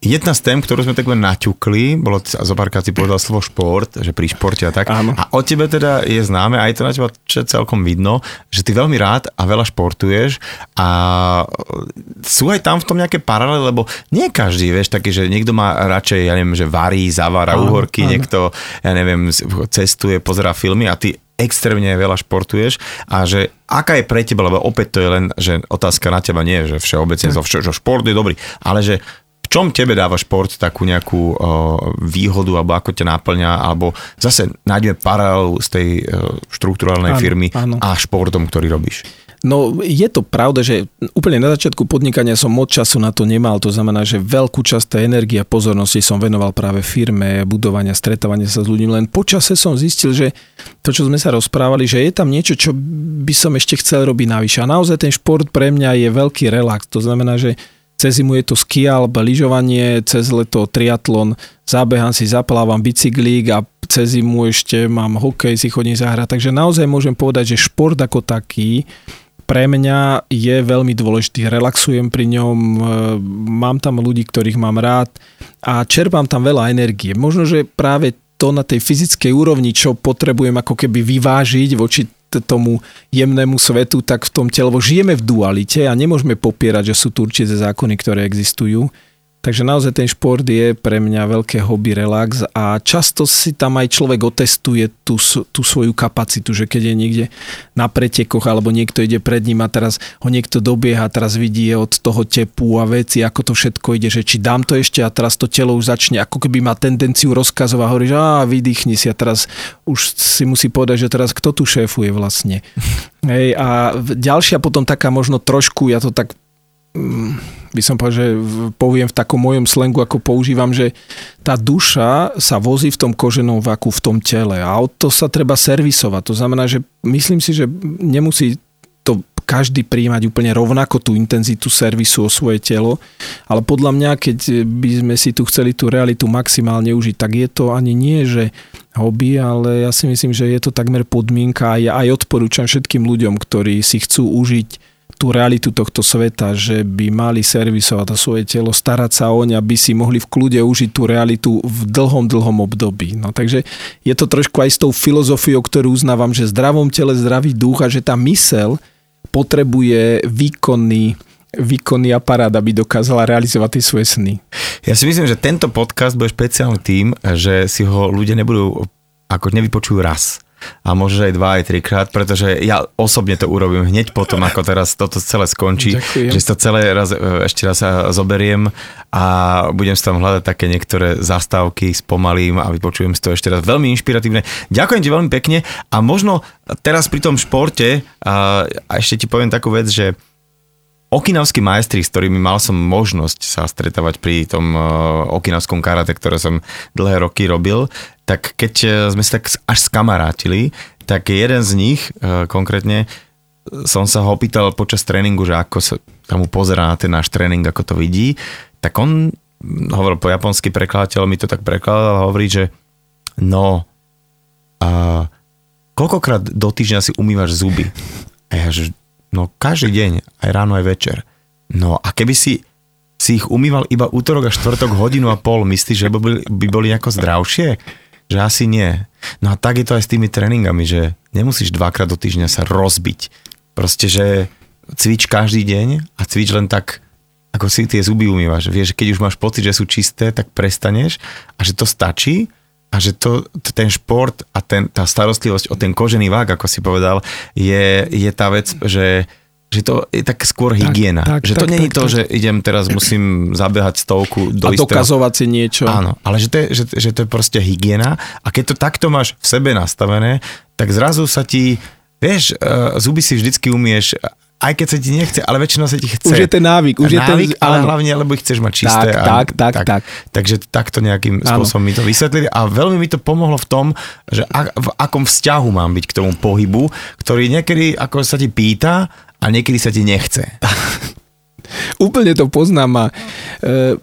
Jedna z tém, ktorú sme takhle naťukli, bolo zopárkrát si povedal slovo šport, že pri športe a tak. Áno. A o tebe teda je známe, aj to na teba celkom vidno, že ty veľmi rád a veľa športuješ a sú aj tam v tom nejaké paralely, lebo nie každý, vieš, taký, že niekto má radšej, ja neviem, že varí, zavára uhorky, niekto, ja neviem, cestuje, pozerá filmy a ty extrémne veľa športuješ a že aká je pre teba, lebo opäť to je len, že otázka na teba nie je, že všeobecne, že šport je dobrý, ale že čom tebe dáva šport takú nejakú o, výhodu, alebo ako ťa náplňa, alebo zase nájdeme paralelu z tej o, štruktúrálnej áno, firmy áno. a športom, ktorý robíš? No je to pravda, že úplne na začiatku podnikania som moc času na to nemal, to znamená, že veľkú časť tej energie a pozornosti som venoval práve firme, budovania, stretávania sa s ľuďmi, len počase som zistil, že to, čo sme sa rozprávali, že je tam niečo, čo by som ešte chcel robiť navyše. A naozaj ten šport pre mňa je veľký relax, to znamená, že cez zimu je to ski alp, lyžovanie, cez leto triatlon, zabehám si, zaplávam bicyklík a cez zimu ešte mám hokej, si chodím zahrať. Takže naozaj môžem povedať, že šport ako taký pre mňa je veľmi dôležitý. Relaxujem pri ňom, mám tam ľudí, ktorých mám rád a čerpám tam veľa energie. Možno, že práve to na tej fyzickej úrovni, čo potrebujem ako keby vyvážiť voči tomu jemnému svetu, tak v tom tele žijeme v dualite a nemôžeme popierať, že sú tu určité zákony, ktoré existujú. Takže naozaj ten šport je pre mňa veľké hobby, relax a často si tam aj človek otestuje tú, tú svoju kapacitu, že keď je niekde na pretekoch alebo niekto ide pred ním a teraz ho niekto dobieha, teraz vidí od toho tepu a veci, ako to všetko ide, že či dám to ešte a teraz to telo už začne, ako keby má tendenciu rozkazovať a hovorí, že á, vydýchni si a teraz už si musí povedať, že teraz kto tu šéfuje vlastne. Hej, a ďalšia potom taká možno trošku, ja to tak by som povedal, že poviem v takom mojom slengu, ako používam, že tá duša sa vozí v tom koženom vaku, v tom tele a o to sa treba servisovať. To znamená, že myslím si, že nemusí to každý prijímať úplne rovnako tú intenzitu servisu o svoje telo, ale podľa mňa, keď by sme si tu chceli tú realitu maximálne užiť, tak je to ani nie, že hobby, ale ja si myslím, že je to takmer podmienka a ja aj odporúčam všetkým ľuďom, ktorí si chcú užiť tú realitu tohto sveta, že by mali servisovať to svoje telo, starať sa oň, aby si mohli v kľude užiť tú realitu v dlhom, dlhom období. No, takže je to trošku aj s tou filozofiou, ktorú uznávam, že zdravom tele zdravý duch a že tá myseľ potrebuje výkonný výkonný aparát, aby dokázala realizovať tie svoje sny. Ja si myslím, že tento podcast bude špeciálny tým, že si ho ľudia nebudú, ako nevypočujú raz. A možno aj dva, aj trikrát, pretože ja osobne to urobím hneď potom, ako teraz toto celé skončí. Ďakujem. Že to celé raz, ešte raz zoberiem a budem si tam hľadať také niektoré zastávky, spomalím a vypočujem si to ešte raz. Veľmi inšpiratívne. Ďakujem ti veľmi pekne a možno teraz pri tom športe a, a ešte ti poviem takú vec, že okinavskí majstri, s ktorými mal som možnosť sa stretávať pri tom okinavskom karate, ktoré som dlhé roky robil, tak keď sme sa tak až skamarátili, tak jeden z nich konkrétne som sa ho opýtal počas tréningu, že ako sa tam pozerá na ten náš tréning, ako to vidí, tak on hovoril po japonsky, prekladateľ mi to tak prekladal a hovorí, že no a koľkokrát do týždňa si umývaš zuby? A ja že no každý deň, aj ráno, aj večer. No a keby si, si ich umýval iba útorok a štvrtok hodinu a pol, myslíš, že by boli, by boli nejako zdravšie? Že asi nie. No a tak je to aj s tými tréningami, že nemusíš dvakrát do týždňa sa rozbiť. Proste, že cvič každý deň a cvič len tak, ako si tie zuby umývaš. Vieš, keď už máš pocit, že sú čisté, tak prestaneš a že to stačí. A že to, ten šport a ten, tá starostlivosť o ten kožený vák, ako si povedal, je, je tá vec, že, že to je tak skôr hygiena. Tak, tak, že to tak, nie je to, tak, že idem teraz, musím zabehať stovku do a istého. Dokazovať si niečo. Áno, ale že to, je, že, že to je proste hygiena a keď to takto máš v sebe nastavené, tak zrazu sa ti, vieš, zuby si vždycky umieš, aj keď sa ti nechce, ale väčšinou sa ti chce. Už je ten návyk. Už návyk, je ten návyk, ale áno. Hlavne, lebo ich chceš mať čisté. Tak, a, tak, tak, tak, tak. Takže takto nejakým áno. spôsobom mi to vysvetlili a veľmi mi to pomohlo v tom, že ak, v akom vzťahu mám byť k tomu pohybu, ktorý niekedy ako sa ti pýta a niekedy sa ti nechce. Úplne to poznám a e,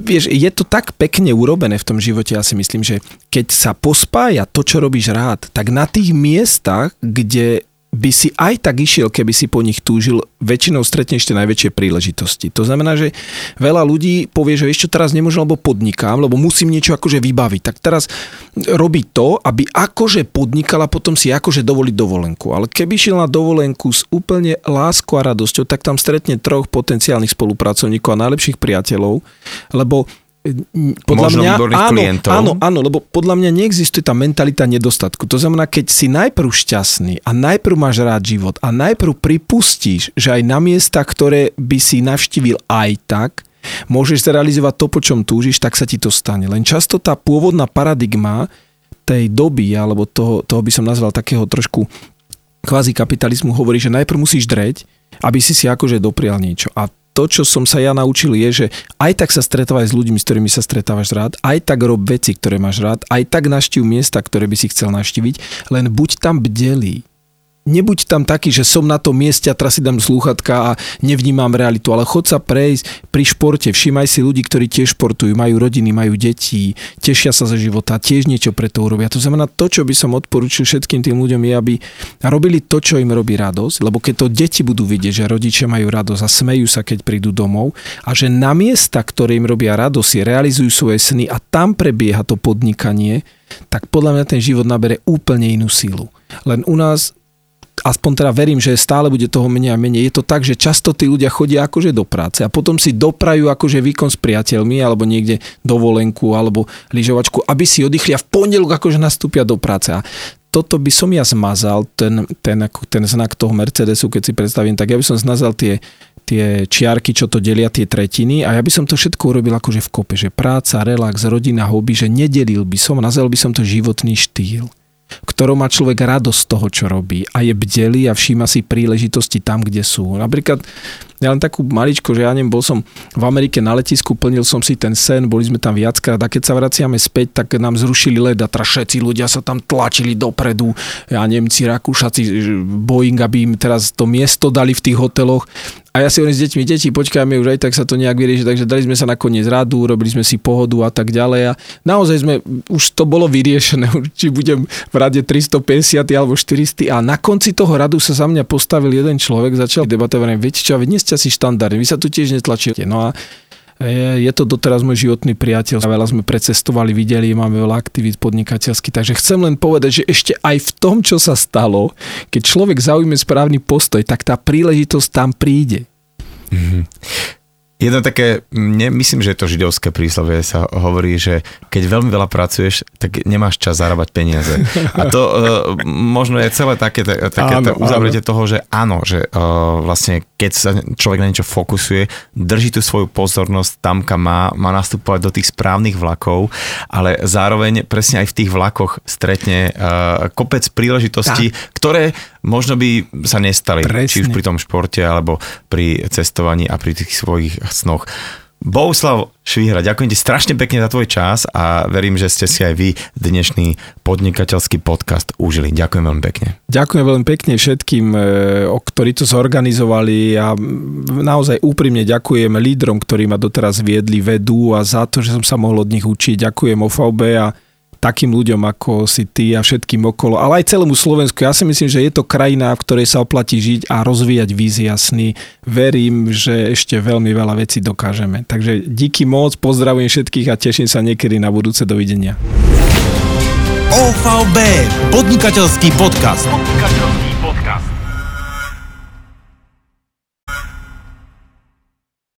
vieš, je to tak pekne urobené v tom živote, ja si myslím, že keď sa pospája to, čo robíš rád, tak na tých miestach, kde by si aj tak išiel, keby si po nich túžil, väčšinou stretneš tie najväčšie príležitosti. To znamená, že veľa ľudí povie, že ešte teraz nemôžem, lebo podnikám, lebo musím niečo akože vybaviť. Tak teraz robí to, aby akože podnikal a potom si akože dovoliť dovolenku. Ale keby šiel na dovolenku s úplne láskou a radosťou, tak tam stretne troch potenciálnych spolupracovníkov a najlepších priateľov, lebo podľa možno mňa, áno, klientov. áno, áno, lebo podľa mňa neexistuje tá mentalita nedostatku. To znamená, keď si najprv šťastný a najprv máš rád život a najprv pripustíš, že aj na miesta, ktoré by si navštívil aj tak, môžeš zrealizovať to, po čom túžiš, tak sa ti to stane. Len často tá pôvodná paradigma tej doby, alebo toho, toho by som nazval takého trošku kvázi kapitalizmu, hovorí, že najprv musíš dreť, aby si si akože doprial niečo. A to, čo som sa ja naučil, je, že aj tak sa stretávaj s ľuďmi, s ktorými sa stretávaš rád, aj tak rob veci, ktoré máš rád, aj tak navštív miesta, ktoré by si chcel navštíviť, len buď tam bdelý. nebuď tam taký, že som na tom mieste a teraz si dám slúchatka a nevnímam realitu, ale chod sa prejsť pri športe, všímaj si ľudí, ktorí tiež športujú, majú rodiny, majú deti, tešia sa zo života, tiež niečo pre to urobia. To znamená, to, čo by som odporúčil všetkým tým ľuďom je, aby robili to, čo im robí radosť, lebo keď to deti budú vidieť, že rodičia majú radosť a smejú sa, keď prídu domov a že na miesta, ktoré im robia radosť, realizujú svoje sny a tam prebieha to podnikanie, tak podľa mňa ten život nabere úplne inú sílu. Len u nás aspoň teda verím, že stále bude toho menej a menej. Je to tak, že často tí ľudia chodia akože do práce a potom si doprajú akože výkon s priateľmi alebo niekde dovolenku alebo lyžovačku, aby si oddychli a v pondelok akože nastúpia do práce. A toto by som ja zmazal, ten, ten, ten znak toho Mercedesu, keď si predstavím, tak ja by som zmazal tie tie čiarky, čo to delia, tie tretiny a ja by som to všetko urobil akože v kope, že práca, relax, rodina, hobby, že nedelil by som, nazval by som to životný štýl, ktorom má človek radosť z toho, čo robí a je bdelý a všíma si príležitosti tam, kde sú. Napríklad, ja len takú maličko, že ja neviem, bol som v Amerike na letisku, plnil som si ten sen, boli sme tam viackrát a keď sa vraciame späť, tak nám zrušili let a všetci ľudia sa tam tlačili dopredu, ja Nemci, Rakúšaci, Boeing, aby im teraz to miesto dali v tých hoteloch. A ja si hovorím s deťmi, deti, počkajme už aj tak sa to nejak vyrieši, takže dali sme sa nakoniec radu, robili sme si pohodu a tak ďalej a naozaj sme, už to bolo vyriešené, či budem v rade tristopäťdesiat alebo štyristo a na konci toho radu sa za mňa postavil jeden človek, začal debatovať, viete čo, vy nie ste asi štandardní, vy sa tu tiež netlačíte, no a je to doteraz môj životný priateľ. Veľa sme precestovali, videli, máme veľa aktivít podnikateľských, takže chcem len povedať, že ešte aj v tom, čo sa stalo, keď človek zaujme správny postoj, tak tá príležitosť tam príde. Mm-hmm. Jedno také, ne, myslím, že je to židovské príslovie, sa hovorí, že keď veľmi veľa pracuješ, tak nemáš čas zarábať peniaze. A to uh, možno je celé také, také áno, to uzavretie áno. toho, že áno, že uh, vlastne keď sa človek na niečo fokusuje, drží tú svoju pozornosť tam, kam má, má nastupovať do tých správnych vlakov, ale zároveň presne aj v tých vlakoch stretne uh, kopec príležitostí, tak. ktoré možno by sa nestali. Presne. Či už pri tom športe, alebo pri cestovaní a pri tých svojich snoch. Bohuslav Švihra, ďakujem ti strašne pekne za tvoj čas a verím, že ste si aj vy dnešný podnikateľský podcast užili. Ďakujem veľmi pekne. Ďakujem veľmi pekne všetkým, ktorí to zorganizovali a naozaj úprimne ďakujem lídrom, ktorí ma doteraz viedli, vedú a za to, že som sa mohol od nich učiť. Ďakujem ó vé bé a takým ľuďom ako si ty a všetkým okolo, ale aj celému Slovensku. Ja si myslím, že je to krajina, v ktorej sa oplatí žiť a rozvíjať vízia sny. Verím, že ešte veľmi veľa vecí dokážeme. Takže díky moc, pozdravujem všetkých a teším sa niekedy na budúce. Dovidenia. ó vé bé, podnikateľský podcast. Podnikateľský podcast.